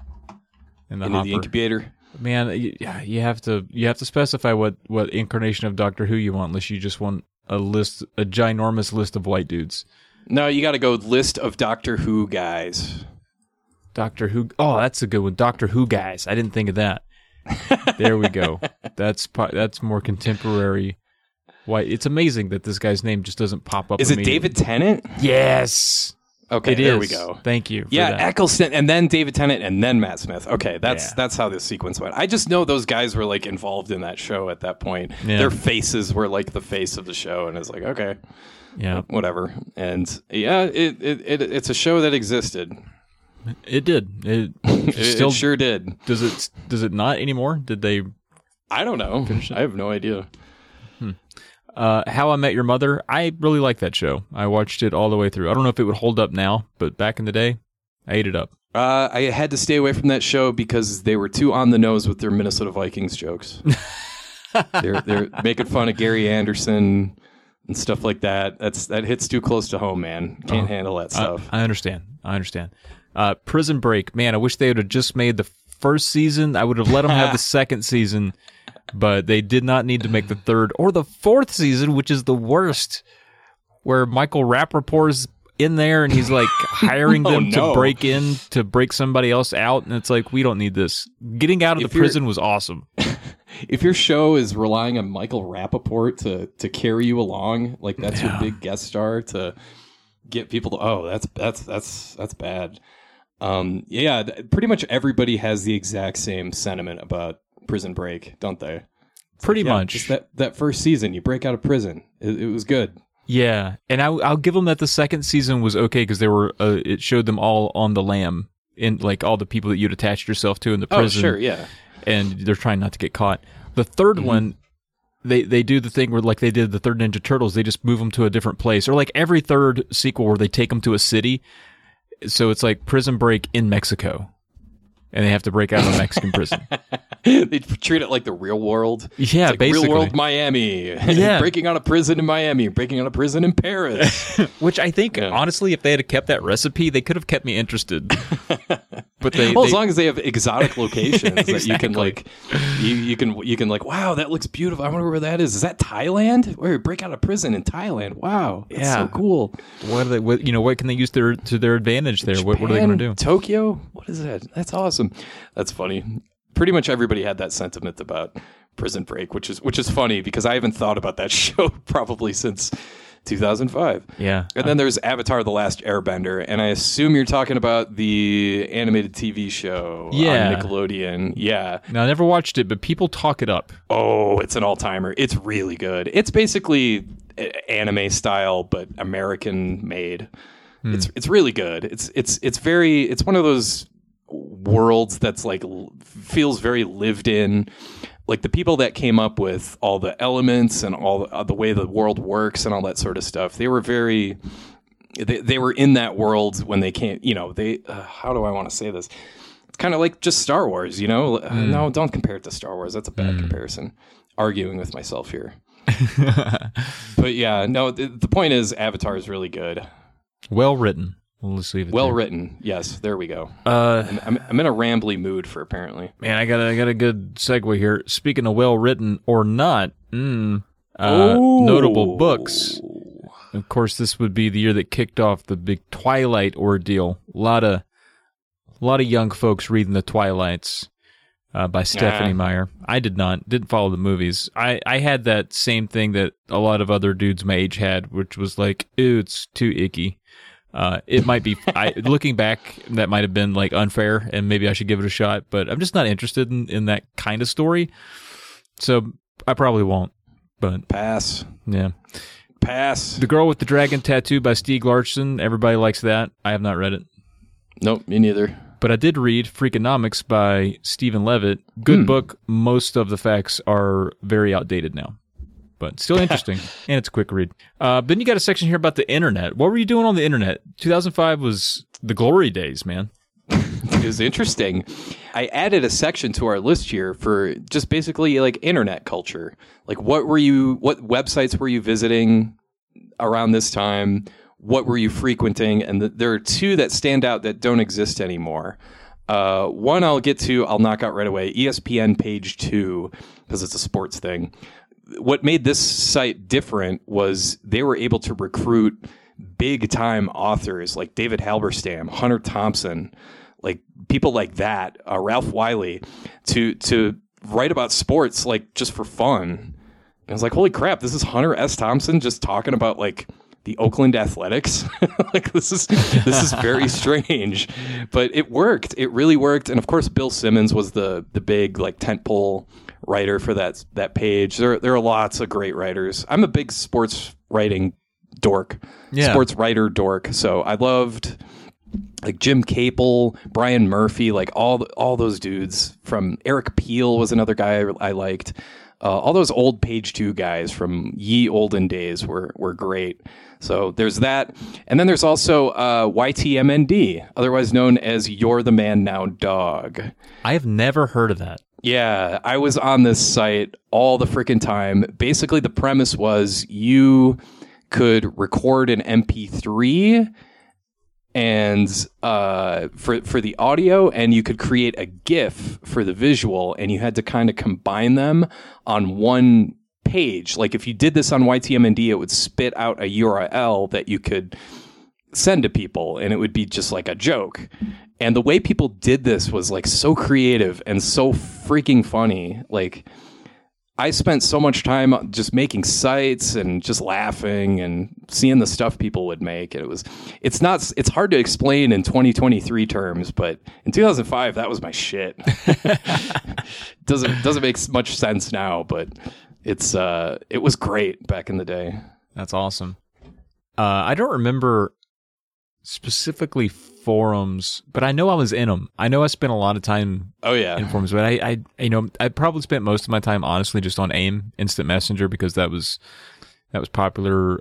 In the incubator, man. You have to specify what incarnation of Doctor Who you want, unless you just want a ginormous list of white dudes. No, you got to go list of Doctor Who guys. Doctor Who. Oh, that's a good one. Doctor Who guys. I didn't think of that. There we go. That's more contemporary. White. It's amazing that this guy's name just doesn't pop up. Is it David Tennant? Yes. Okay, there we go. Thank you. Yeah, Eccleston, and then David Tennant, and then Matt Smith. Okay, that's how this sequence went. I just know those guys were like involved in that show at that point. Yeah. Their faces were like the face of the show, and it's like, okay, yeah, whatever. And yeah, it's a show that existed. It did. It sure did. Does it not anymore? Did they? I don't know. I have no idea. How I Met Your Mother. I really like that show. I watched it all the way through. I don't know if it would hold up now, but back in the day, I ate it up. I had to stay away from that show because they were too on the nose with their Minnesota Vikings jokes. They're making fun of Gary Anderson and stuff like that. That hits too close to home, man. Can't handle that stuff. I understand. Prison Break. Man, I wish they would have just made the first season. I would have let them have the second season. But they did not need to make the third or the fourth season, which is the worst, where Michael Rappaport's in there and he's like hiring them to break somebody else out. And it's like, we don't need this. Getting out of the prison was awesome. If your show is relying on Michael Rappaport to carry you along, like that's your big guest star to get people to, that's bad. Pretty much everybody has the exact same sentiment about Prison Break, don't they? Pretty much. That first season, you break out of prison. It was good. Yeah, and I'll give them that the second season was okay because they were. It showed them all on the lam, in like all the people that you'd attached yourself to in the prison. Oh, sure, yeah. And they're trying not to get caught. The third one, they do the thing where like they did the third Ninja Turtles. They just move them to a different place, or like every third sequel where they take them to a city. So it's like Prison Break in Mexico. And they have to break out of a Mexican prison. They treat it like the real world. Yeah, like basically. Real world Miami. Yeah. Breaking out of prison in Miami. Breaking out of prison in Paris. Which I think, honestly, if they had kept that recipe, they could have kept me interested. But as long as they have exotic locations exactly. That you can like, you can like, wow, that looks beautiful. I wonder where that is. Is that Thailand? Where you break out of prison in Thailand? Wow, that's so cool. What are they? What can they use to their advantage there? Japan, what are they going to do? Tokyo? What is that? That's awesome. That's funny. Pretty much everybody had that sentiment about Prison Break, which is funny because I haven't thought about that show probably since 2005. Yeah. And then there's Avatar The Last Airbender, and I assume you're talking about the animated TV show on Nickelodeon. Yeah. Now, I never watched it, but people talk it up. Oh, it's an all-timer. It's really good. It's basically anime style, but American made. It's really good. It's one of those worlds that's like feels very lived in. Like the people that came up with all the elements and all the way the world works and all that sort of stuff, they were very, they were in that world when they came, how do I want to say this? It's kind of like just Star Wars, you know? No, don't compare it to Star Wars. That's a bad comparison. Arguing with myself here. But yeah, no, the point is Avatar is really good. Well written. Let's leave it well there. Written. Yes, there we go. I'm in a rambly mood for apparently. Man, I got a good segue here. Speaking of well written or not, notable books. Of course, this would be the year that kicked off the big Twilight ordeal. A lot of young folks reading the Twilights by Stephanie Meyer. I didn't follow the movies. I had that same thing that a lot of other dudes my age had, which was like, ew, it's too icky. It might be, looking back, that might have been like unfair and maybe I should give it a shot, but I'm just not interested in that kind of story. So I probably won't, but pass. Yeah. Pass. The Girl with the Dragon Tattoo by Stieg Larsson. Everybody likes that. I have not read it. Nope, me neither. But I did read Freakonomics by Stephen Levitt. Good book. Most of the facts are very outdated now, but still interesting. And it's a quick read. Then you got a section here about the internet. What were you doing on the internet? 2005 was the glory days, man. It was interesting. I added a section to our list here for just basically like internet culture. Like what websites were you visiting around this time? What were you frequenting? And there are two that stand out that don't exist anymore. One I'll get to, I'll knock out right away. ESPN page 2, because it's a sports thing. What made this site different was they were able to recruit big time authors like David Halberstam, Hunter Thompson, like people like that, Ralph Wiley, to write about sports like just for fun. And I was like, holy crap, this is Hunter S. Thompson just talking about like the Oakland Athletics. Like this is very strange, but it worked. It really worked. And of course, Bill Simmons was the big like tentpole writer for that page. There are lots of great writers. I'm a big sports writing dork, sports writer dork. So I loved like Jim Capel, Brian Murphy, like all those dudes from Eric Peel was another guy I liked. All those old page 2 guys from ye olden days were great. So there's that. And then there's also YTMND, otherwise known as You're the Man Now Dog. I have never heard of that. Yeah, I was on this site all the freaking time. Basically, the premise was you could record an MP3 and for the audio, and you could create a GIF for the visual, and you had to kind of combine them on one page. Like if you did this on YTMND, it would spit out a URL that you could send to people, and it would be just like a joke. And the way people did this was like so creative and so freaking funny. Like I spent so much time just making sites and just laughing and seeing the stuff people would make. And it's hard to explain in 2023 terms, but in 2005, that was my shit. Doesn't make much sense now, but it was great back in the day. That's awesome. I don't remember specifically forums, but I know I was in them. I know I spent a lot of time in forums, but I probably spent most of my time honestly just on AIM, Instant Messenger, because that was popular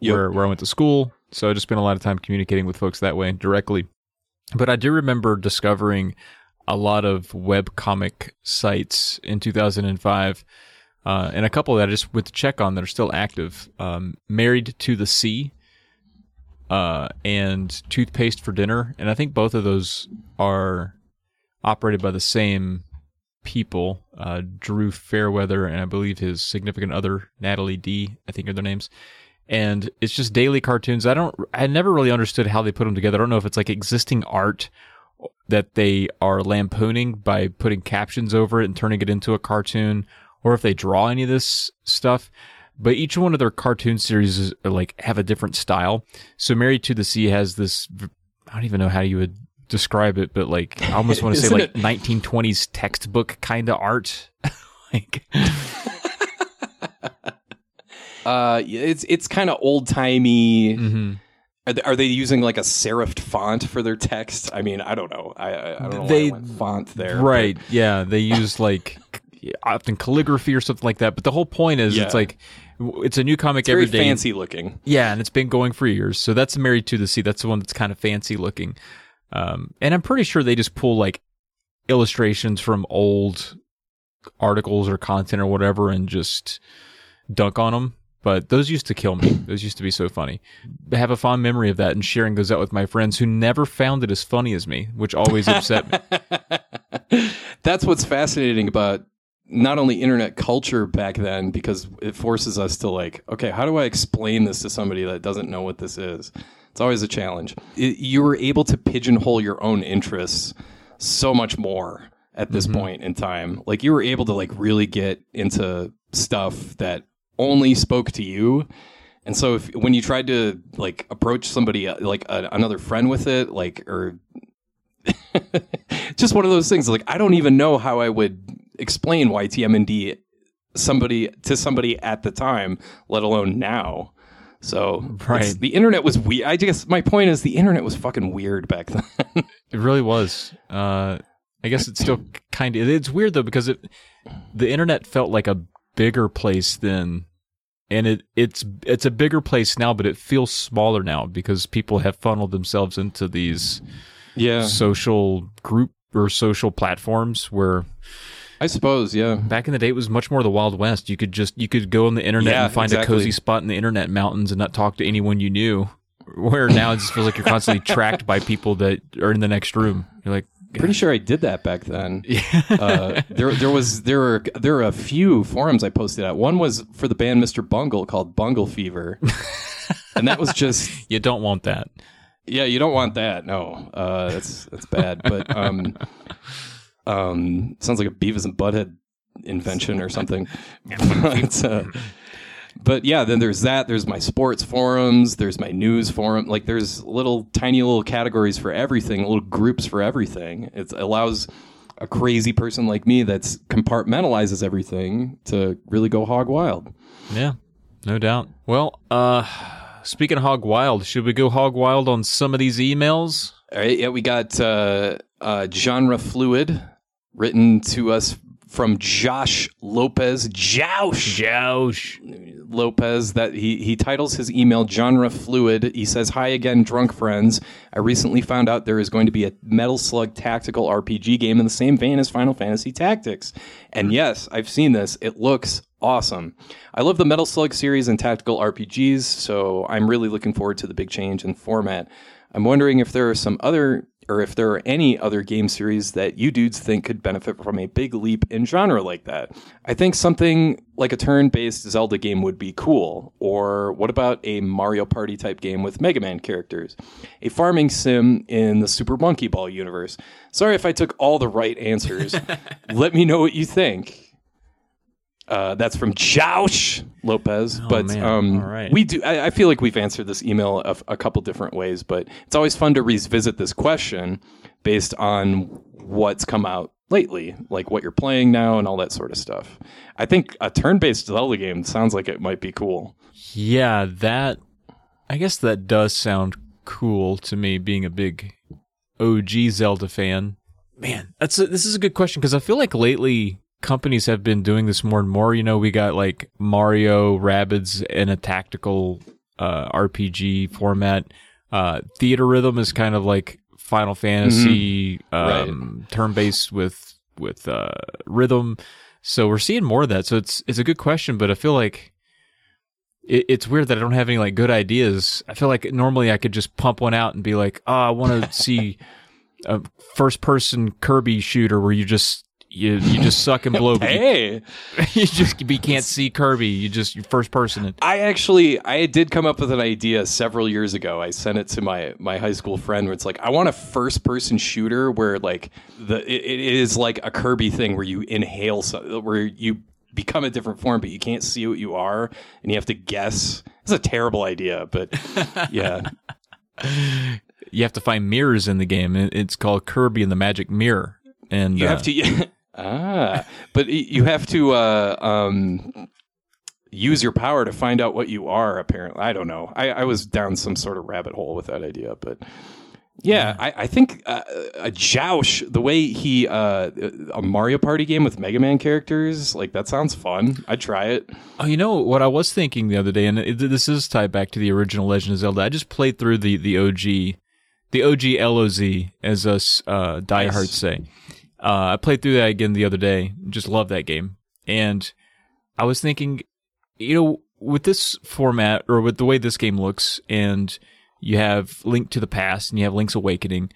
where I went to school. So I just spent a lot of time communicating with folks that way directly. But I do remember discovering a lot of webcomic sites in 2005. And a couple that I just went to check on that are still active. Married to the Sea and Toothpaste for Dinner. And I think both of those are operated by the same people, Drew Fairweather and I believe his significant other, Natalie D, I think are their names. And it's just daily cartoons. I never really understood how they put them together. I don't know if it's like existing art that they are lampooning by putting captions over it and turning it into a cartoon, or if they draw any of this stuff. But each one of their cartoon series have a different style. So Married to the Sea has this, I don't even know how you would describe it, but like I almost want to say like 1920s textbook kind of art. It's kind of old-timey. Mm-hmm. Are they using like a serifed font for their text? I mean, I don't know. I don't know why I went font there. Right, but yeah. They use like often calligraphy or something like that. But the whole point is it's like it's a new comic every day. Very fancy looking. Yeah, and it's been going for years. So that's Married to the Sea. That's the one that's kind of fancy looking. And I'm pretty sure they just pull like illustrations from old articles or content or whatever and just dunk on them. But those used to kill me. Those used to be so funny. I have a fond memory of that and sharing those out with my friends who never found it as funny as me, which always upset me. That's what's fascinating about not only internet culture back then, because it forces us to like, okay, how do I explain this to somebody that doesn't know what this is? It's always a challenge. You were able to pigeonhole your own interests so much more at this point in time. Like you were able to like really get into stuff that only spoke to you. And so if when you tried to like approach somebody like another friend with it, like, or just one of those things, like I don't even know how I would explain YTMND to somebody at the time, let alone now. So right. The internet was weird. I guess my point is the internet was fucking weird back then. It really was. I guess it's still kind of, it's weird though, because the internet felt like a bigger place then, and it's a bigger place now, but it feels smaller now because people have funneled themselves into these social group or social platforms where I suppose back in the day it was much more the Wild West. You could go on the internet and find a cozy spot in the internet mountains and not talk to anyone you knew, where now it just feels like you're constantly tracked by people that are in the next room. You're like, pretty sure I did that back then. There were a few forums I posted at. One was for the band Mr. Bungle called Bungle Fever, and that was just you don't want that. Yeah, you don't want that. No, that's bad. But sounds like a Beavis and Butthead invention or something. But yeah, then there's that. There's my sports forums. There's my news forum. Like there's tiny little categories for everything, little groups for everything. It allows a crazy person like me that's compartmentalizes everything to really go hog wild. Yeah, no doubt. Well, speaking of hog wild, should we go hog wild on some of these emails? All right. Yeah, we got Genre Fluid written to us from Josh Lopez, that he titles his email Genre Fluid. He says, "Hi again, drunk friends. I recently found out there is going to be a Metal Slug tactical RPG game in the same vein as Final Fantasy Tactics. And yes, I've seen this. It looks awesome. I love the Metal Slug series and tactical RPGs, so I'm really looking forward to the big change in format. I'm wondering if there are any other game series that you dudes think could benefit from a big leap in genre like that. I think something like a turn-based Zelda game would be cool. Or what about a Mario Party type game with Mega Man characters? A farming sim in the Super Monkey Ball universe. Sorry if I took all the right answers. Let me know what you think." That's from Josh Lopez, We do. I feel like we've answered this email a couple different ways, but it's always fun to revisit this question based on what's come out lately, like what you're playing now and all that sort of stuff. I think a turn-based Zelda game sounds like it might be cool. Yeah, I guess that does sound cool to me, being a big OG Zelda fan. Man, this is a good question, because I feel like lately companies have been doing this more and more. You know, we got like Mario, Rabbids in a tactical RPG format. Theater Rhythm is kind of like Final Fantasy turn-based with rhythm. So we're seeing more of that. So it's a good question, but I feel like it's weird that I don't have any like good ideas. I feel like normally I could just pump one out and be like, I want to see a first-person Kirby shooter where you just suck and blow. Hey, you can't see Kirby. You're first person. I did come up with an idea several years ago. I sent it to my high school friend where it's like, I want a first person shooter where like it is like a Kirby thing where you inhale, where you become a different form, but you can't see what you are and you have to guess. It's a terrible idea, but yeah. You have to find mirrors in the game. It's called Kirby and the Magic Mirror. And you have to. But you have to use your power to find out what you are, apparently. I don't know. I was down some sort of rabbit hole with that idea. But yeah. I think Joush, the way he, a Mario Party game with Mega Man characters, like that sounds fun. I'd try it. Oh, you know what I was thinking the other day, and this is tied back to the original Legend of Zelda. I just played through the OG the OG LOZ, as us diehards say. I played through that again the other day. Just love that game. And I was thinking, you know, with this format or with the way this game looks, and you have Link to the Past and you have Link's Awakening,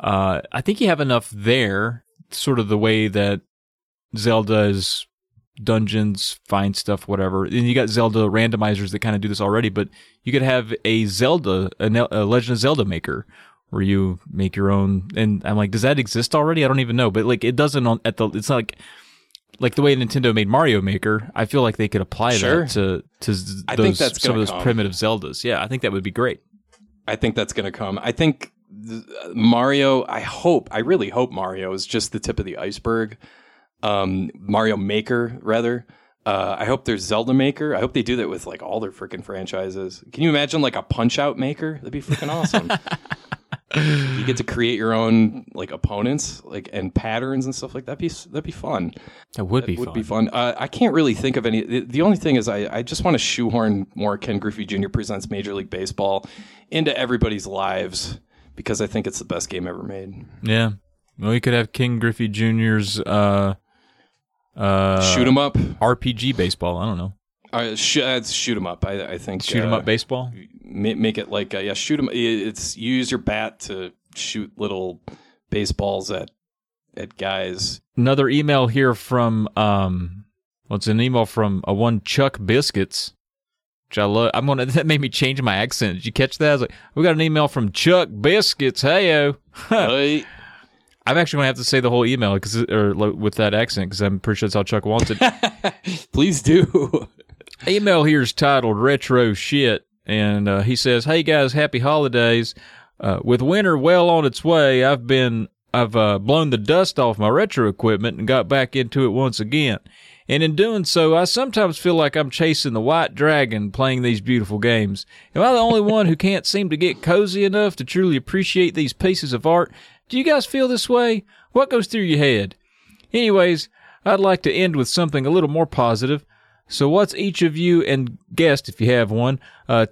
I think you have enough there, sort of the way that Zelda is dungeons, find stuff, whatever. And you got Zelda randomizers that kind of do this already, but you could have a Zelda, a Legend of Zelda maker, where you make your own. And I'm like, does that exist already? I don't even know. But like, it doesn't at the, it's not like the way Nintendo made Mario Maker. I feel like they could apply that to some of those primitive Zeldas. Yeah, I think that would be great. I think that's going to come. I think Mario, I really hope Mario is just the tip of the iceberg. Mario Maker, rather. I hope there's Zelda Maker. I hope they do that with like all their freaking franchises. Can you imagine like a Punch-Out Maker? That'd be freaking awesome. You get to create your own like opponents, like, and patterns and stuff like that. That'd be fun. That would be fun. I can't really think of any. The only thing is, I just want to shoehorn more Ken Griffey Jr. Presents Major League Baseball into everybody's lives, because I think it's the best game ever made. Yeah. Well, you could have Ken Griffey Jr.'s shoot 'em up RPG baseball. I don't know. Shoot 'em up. I think shoot 'em up baseball. Make it like shoot 'em. It's you use your bat to shoot little baseballs at guys. Another email here from it's an email from a one Chuck Biscuits, which I love. That made me change my accent. Did you catch that? I was like, we got an email from Chuck Biscuits. Heyo. Hey. I'm actually going to have to say the whole email with that accent, because I'm pretty sure that's how Chuck wants it. Please do. Email here is titled Retro Shit, and he says, "Hey guys, happy holidays. With winter well on its way, I've blown the dust off my retro equipment and got back into it once again. And in doing so, I sometimes feel like I'm chasing the white dragon playing these beautiful games. Am I the only one who can't seem to get cozy enough to truly appreciate these pieces of art? Do you guys feel this way? What goes through your head? Anyways, I'd like to end with something a little more positive. So what's each of you, and guest if you have one,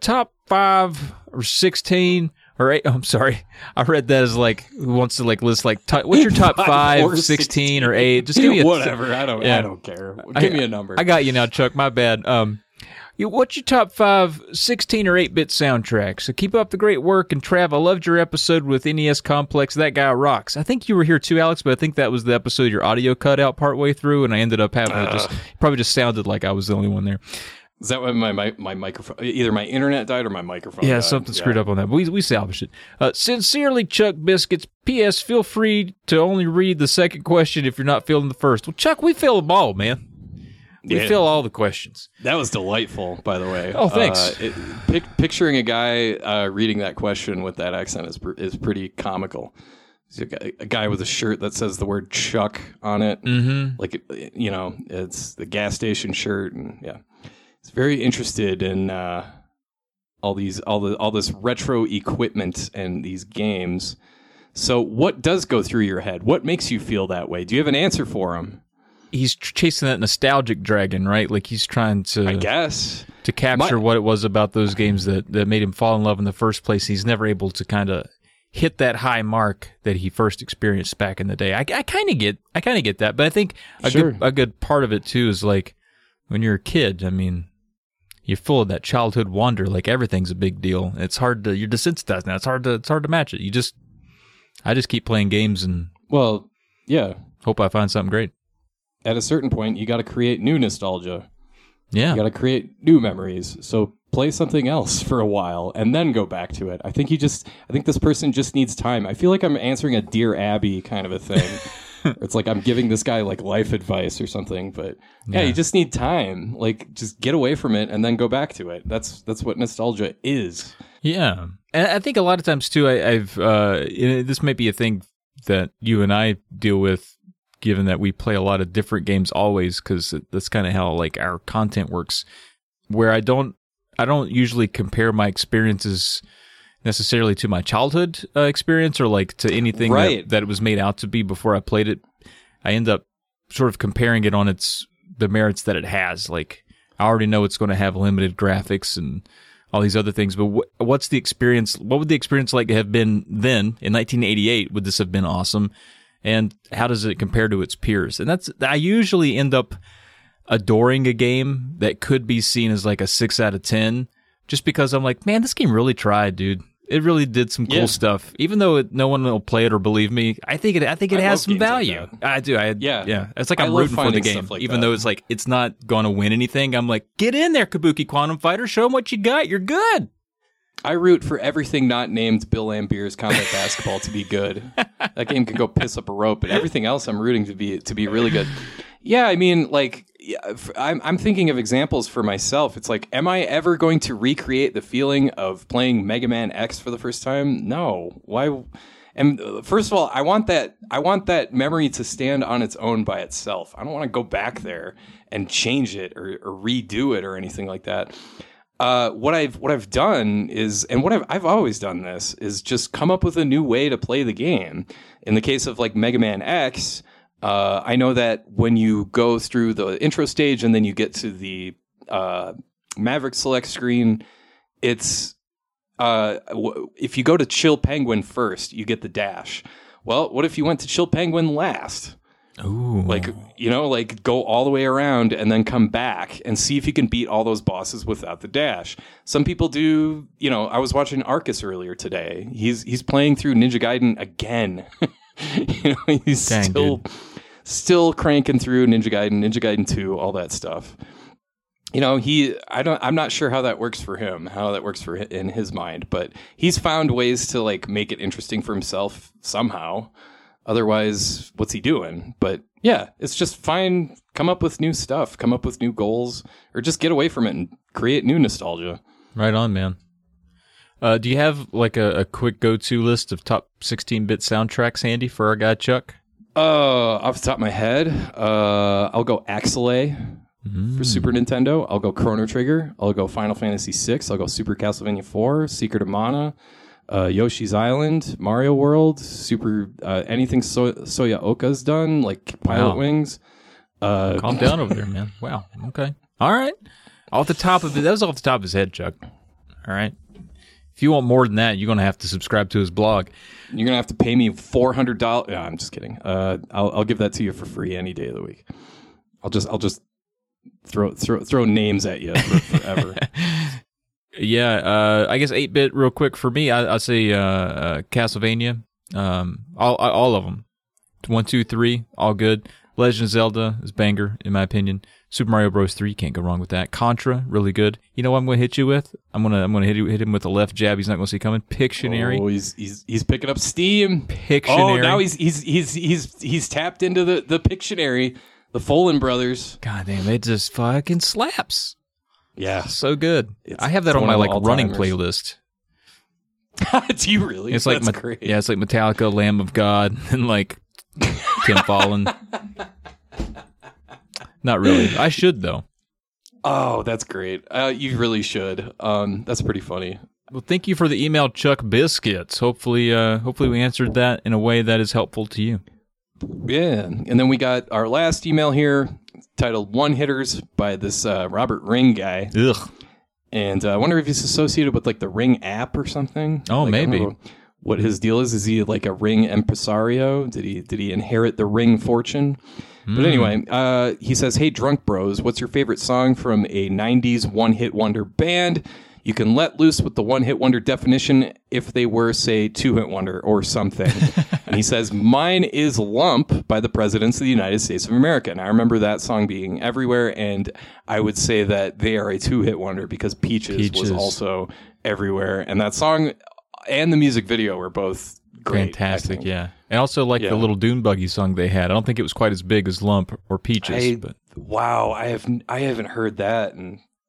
top 5 or 16 or 8, I'm sorry. I read that as like, who wants to like list like, what's your top 5 or 16 or 8? Just give me whatever. I don't care. Give me a number. I got you now, Chuck. My bad. What's your top 5 16 or 8-bit soundtracks? So keep up the great work, and Trav, I loved your episode with NES Complex. That guy rocks. I think you were here too, Alex, but I think that was the episode your audio cut out partway through, and I ended up having it probably sounded like I was the only one there. Is that when my microphone, either my internet died or my microphone died? Something screwed up on that, but we salvaged it. Sincerely, Chuck Biscuits. P.S. Feel free to only read the second question if you're not feeling the first. Well, Chuck, we feel them all, man. We fill all the questions. That was delightful, by the way. Oh, thanks. Picturing a guy reading that question with that accent is pretty comical. So a guy with a shirt that says the word Chuck on it. Mm-hmm. Like, you know, it's the gas station shirt. And yeah, he's very interested in all this retro equipment and these games. So what does go through your head? What makes you feel that way? Do you have an answer for him? He's chasing that nostalgic dragon, right? Like he's trying to, I guess, to capture what it was about those games that made him fall in love in the first place. He's never able to kind of hit that high mark that he first experienced back in the day. I kind of get that, but I think a good part of it too is like when you're a kid. I mean, you're full of that childhood wonder. Like everything's a big deal. It's hard to, you're desensitized now. It's hard to match it. I just keep playing games and hope I find something great. At a certain point, you got to create new nostalgia. Yeah. You got to create new memories. So play something else for a while and then go back to it. I think this person just needs time. I feel like I'm answering a Dear Abby kind of a thing. It's like I'm giving this guy like life advice or something, but yeah, you just need time. Like just get away from it and then go back to it. That's what nostalgia is. Yeah. And I think a lot of times too, I've this might be a thing that you and I deal with, given that we play a lot of different games always, because that's kind of how like our content works, where I don't usually compare my experiences necessarily to my childhood experience or like to anything that it was made out to be before I played it. I end up sort of comparing it on the merits that it has. Like I already know it's going to have limited graphics and all these other things. But what's the experience? What would the experience like have been then in 1988? Would this have been awesome? And how does it compare to its peers? And that's, I usually end up adoring a game that could be seen as like a 6 out of 10, just because I'm like, man, this game really tried, dude. It really did some cool stuff, even though no one will play it or believe me. I think it has some value. Like I do. Yeah. It's like I'm rooting for the game, like even though it's like it's not going to win anything. I'm like, get in there, Kabuki Quantum Fighter. Show them what you got. You're good. I root for everything not named Bill Ambier's Combat Basketball to be good. That game can go piss up a rope, but everything else I'm rooting to be really good. Yeah, I mean, like, I'm thinking of examples for myself. It's like, am I ever going to recreate the feeling of playing Mega Man X for the first time? No. Why? And first of all, I want that memory to stand on its own by itself. I don't want to go back there and change it or redo it or anything like that. What I've done is, and what I've always done this is just come up with a new way to play the game. In the case of like Mega Man X. I know that when you go through the intro stage and then you get to the Maverick Select screen, it's if you go to Chill Penguin first, you get the dash. Well, what if you went to Chill Penguin last? Ooh. Like, you know, like go all the way around and then come back and see if you can beat all those bosses without the dash. Some people do, you know. I was watching Arcus earlier today. He's playing through Ninja Gaiden again. You know, he's still cranking through Ninja Gaiden 2, all that stuff. You know, I'm not sure how that works for him, in his mind, but he's found ways to like make it interesting for himself somehow. Otherwise, what's he doing? But yeah, it's just fine. Come up with new stuff, come up with new goals, or just get away from it and create new nostalgia. Right on, man. Do you have like a quick go-to list of top 16-bit soundtracks handy for our guy Chuck? Off the top of my head, I'll go Axelay for Super Nintendo. I'll go Chrono Trigger. I'll go Final Fantasy VI. I'll go Super Castlevania IV, Secret of Mana, Yoshi's Island, Mario World, Super anything Soyaoka's done, like Pilot Wings. Calm down over there, man. Wow. Okay. All right. That was off the top of his head, Chuck. All right. If you want more than that, you're going to have to subscribe to his blog. You're going to have to pay me $400. No, I'm just kidding. I'll give that to you for free any day of the week. I'll just throw names at you forever. Yeah, I guess 8-bit real quick for me. I'll say Castlevania, all of them. 1, 2, 3, all good. Legend of Zelda is banger, in my opinion. Super Mario Bros. 3, can't go wrong with that. Contra, really good. You know what I'm going to hit you with? I'm going to hit him with a left jab. He's not going to see coming. Pictionary. Oh, he's picking up steam. Pictionary. Oh, now he's tapped into the Pictionary, the Follin brothers. God damn, it just fucking slaps. Yeah, so good. I have that on my like running playlist. Do you really? It's like great. Yeah, it's like Metallica, Lamb of God, and like Tim Follin. Not really. I should though. Oh, that's great. You really should. That's pretty funny. Well, thank you for the email, Chuck Biscuits. Hopefully we answered that in a way that is helpful to you. Yeah, and then we got our last email here, titled "One Hitters" by this Robert Ring guy. Ugh. And I wonder if he's associated with like the Ring app or something. Oh, like, maybe. What his deal is? Is he like a Ring impresario? Did he inherit the Ring fortune? Mm. But anyway, he says, "Hey, Drunk Bros, what's your favorite song from a 90s one-hit wonder band? You can let loose with the one-hit wonder definition if they were, say, two-hit wonder or something." And he says, "Mine is Lump by the Presidents of the United States of America." And I remember that song being everywhere, and I would say that they are a two-hit wonder because Peaches was also everywhere. And that song and the music video were both great. Fantastic, yeah. And also like the little Dune Buggy song they had. I don't think it was quite as big as Lump or Peaches. Wow, I haven't heard that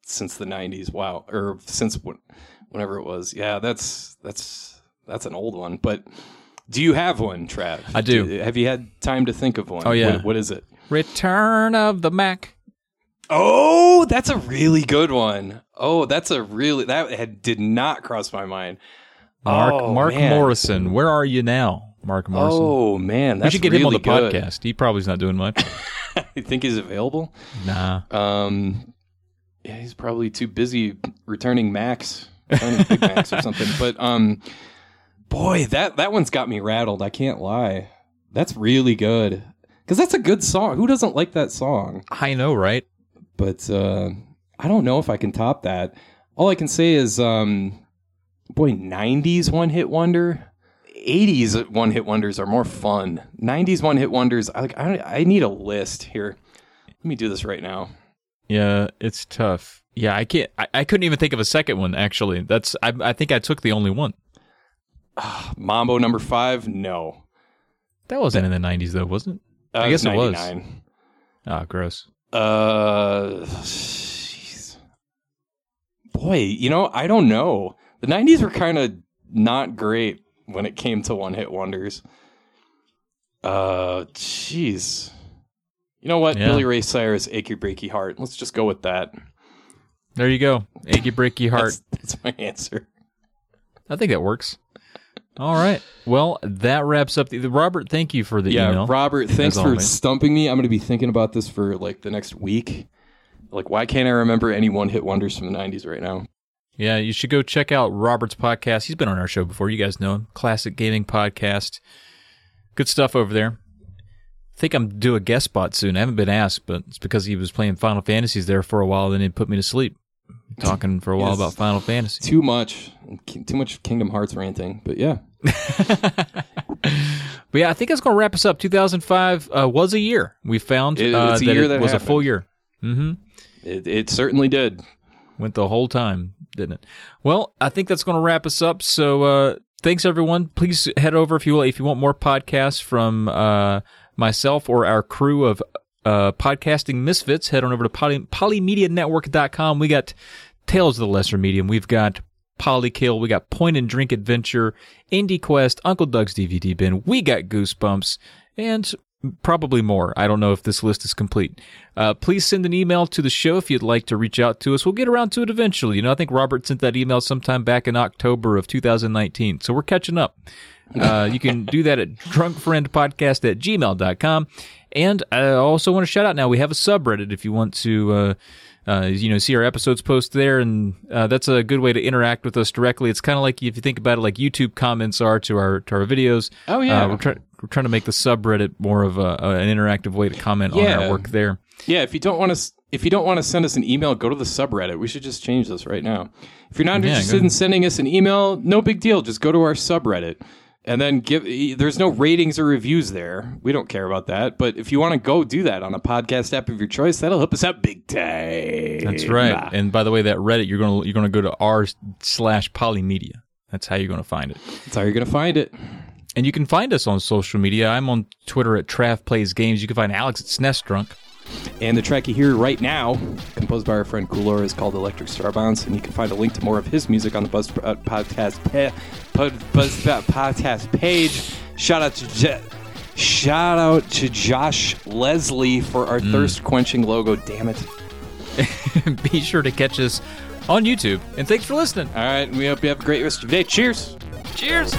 since the 90s. Wow, or since whenever it was. Yeah, that's an old one. But do you have one, Trav? I do. Have you had time to think of one? Oh, yeah. What is it? Return of the Mac. Oh, that's a really good one. Oh, that did not cross my mind. Mark Morrison, where are you now, Mark Morrison? Oh man, that's we should get really him on the good. Podcast. He probably's not doing much. You think he's available? Nah. Yeah, he's probably too busy returning Macs, returning Big Macs or something. But boy, that one's got me rattled. I can't lie. That's really good because that's a good song. Who doesn't like that song? I know, right? But I don't know if I can top that. All I can say is, boy, 90s one-hit wonder. 80s one-hit wonders are more fun. 90s one-hit wonders, I need a list here. Let me do this right now. Yeah, it's tough. Yeah, I can't. I couldn't even think of a second one, actually. I think I took the only one. Mambo number 5? No. That wasn't in the 90s, though, was it? I guess it was. Ah, oh, gross. Jeez. Boy, you know, I don't know. The 90s were kind of not great when it came to one-hit wonders. Jeez. You know what? Yeah. Billy Ray Cyrus, Achy Breaky Heart. Let's just go with that. There you go. Achy Breaky Heart. That's my answer. I think that works. All right. Well, that wraps up the... Robert, thank you for the email. Yeah, Robert, thanks for stumping me. I'm going to be thinking about this for, like, the next week. Like, why can't I remember any one-hit wonders from the 90s right now? Yeah, you should go check out Robert's podcast. He's been on our show before. You guys know him. Classic Gaming Podcast. Good stuff over there. I think I'm due a guest spot soon. I haven't been asked, but it's because he was playing Final Fantasies there for a while, then he put me to sleep talking for a while about Final Fantasy. Too much Kingdom Hearts ranting, but yeah. But yeah, I think that's going to wrap us up. 2005 was a year. We found it was a full year. Mm-hmm. It certainly did. Went the whole time, didn't it? Well, I think that's going to wrap us up. So thanks, everyone. Please head over if you want more podcasts from... myself or our crew of podcasting misfits. Head on over to polymedianetwork.com. We got Tales of the Lesser Medium. We've got Polykill. We got Point and Drink Adventure, Indie Quest, Uncle Doug's DVD Bin. We got Goosebumps and probably more. I don't know if this list is complete. Please send an email to the show if you'd like to reach out to us. We'll get around to it eventually. You know, I think Robert sent that email sometime back in October of 2019. So we're catching up. You can do that at drunkfriendpodcast@gmail.com. And I also want to shout out now, we have a subreddit if you want to, see our episodes post there. And that's a good way to interact with us directly. It's kind of like, if you think about it, like YouTube comments are to our videos. Oh, yeah. We're trying to make the subreddit more of an interactive way to comment on our work there. Yeah, if you don't want to send us an email, go to the subreddit. We should just change this right now. If you're not interested in sending us an email, no big deal. Just go to our subreddit. And then there's no ratings or reviews there. We don't care about that. But if you want to go do that on a podcast app of your choice, that'll help us out big time. That's right. Nah. And by the way, that Reddit, you're gonna go to r/polymedia. That's how you're gonna find it. That's how you're gonna find it. And you can find us on social media. I'm on Twitter at TravPlaysGames. You can find Alex at SNESDrunk. And the track you hear right now, composed by our friend Coolora, is called Electric Star Bounce, and you can find a link to more of his music on the Buzzsprout podcast page. Shout out to Josh Leslie for our thirst-quenching logo. Damn it! Be sure to catch us on YouTube, and thanks for listening. All right, we hope you have a great rest of your day. Cheers! Cheers!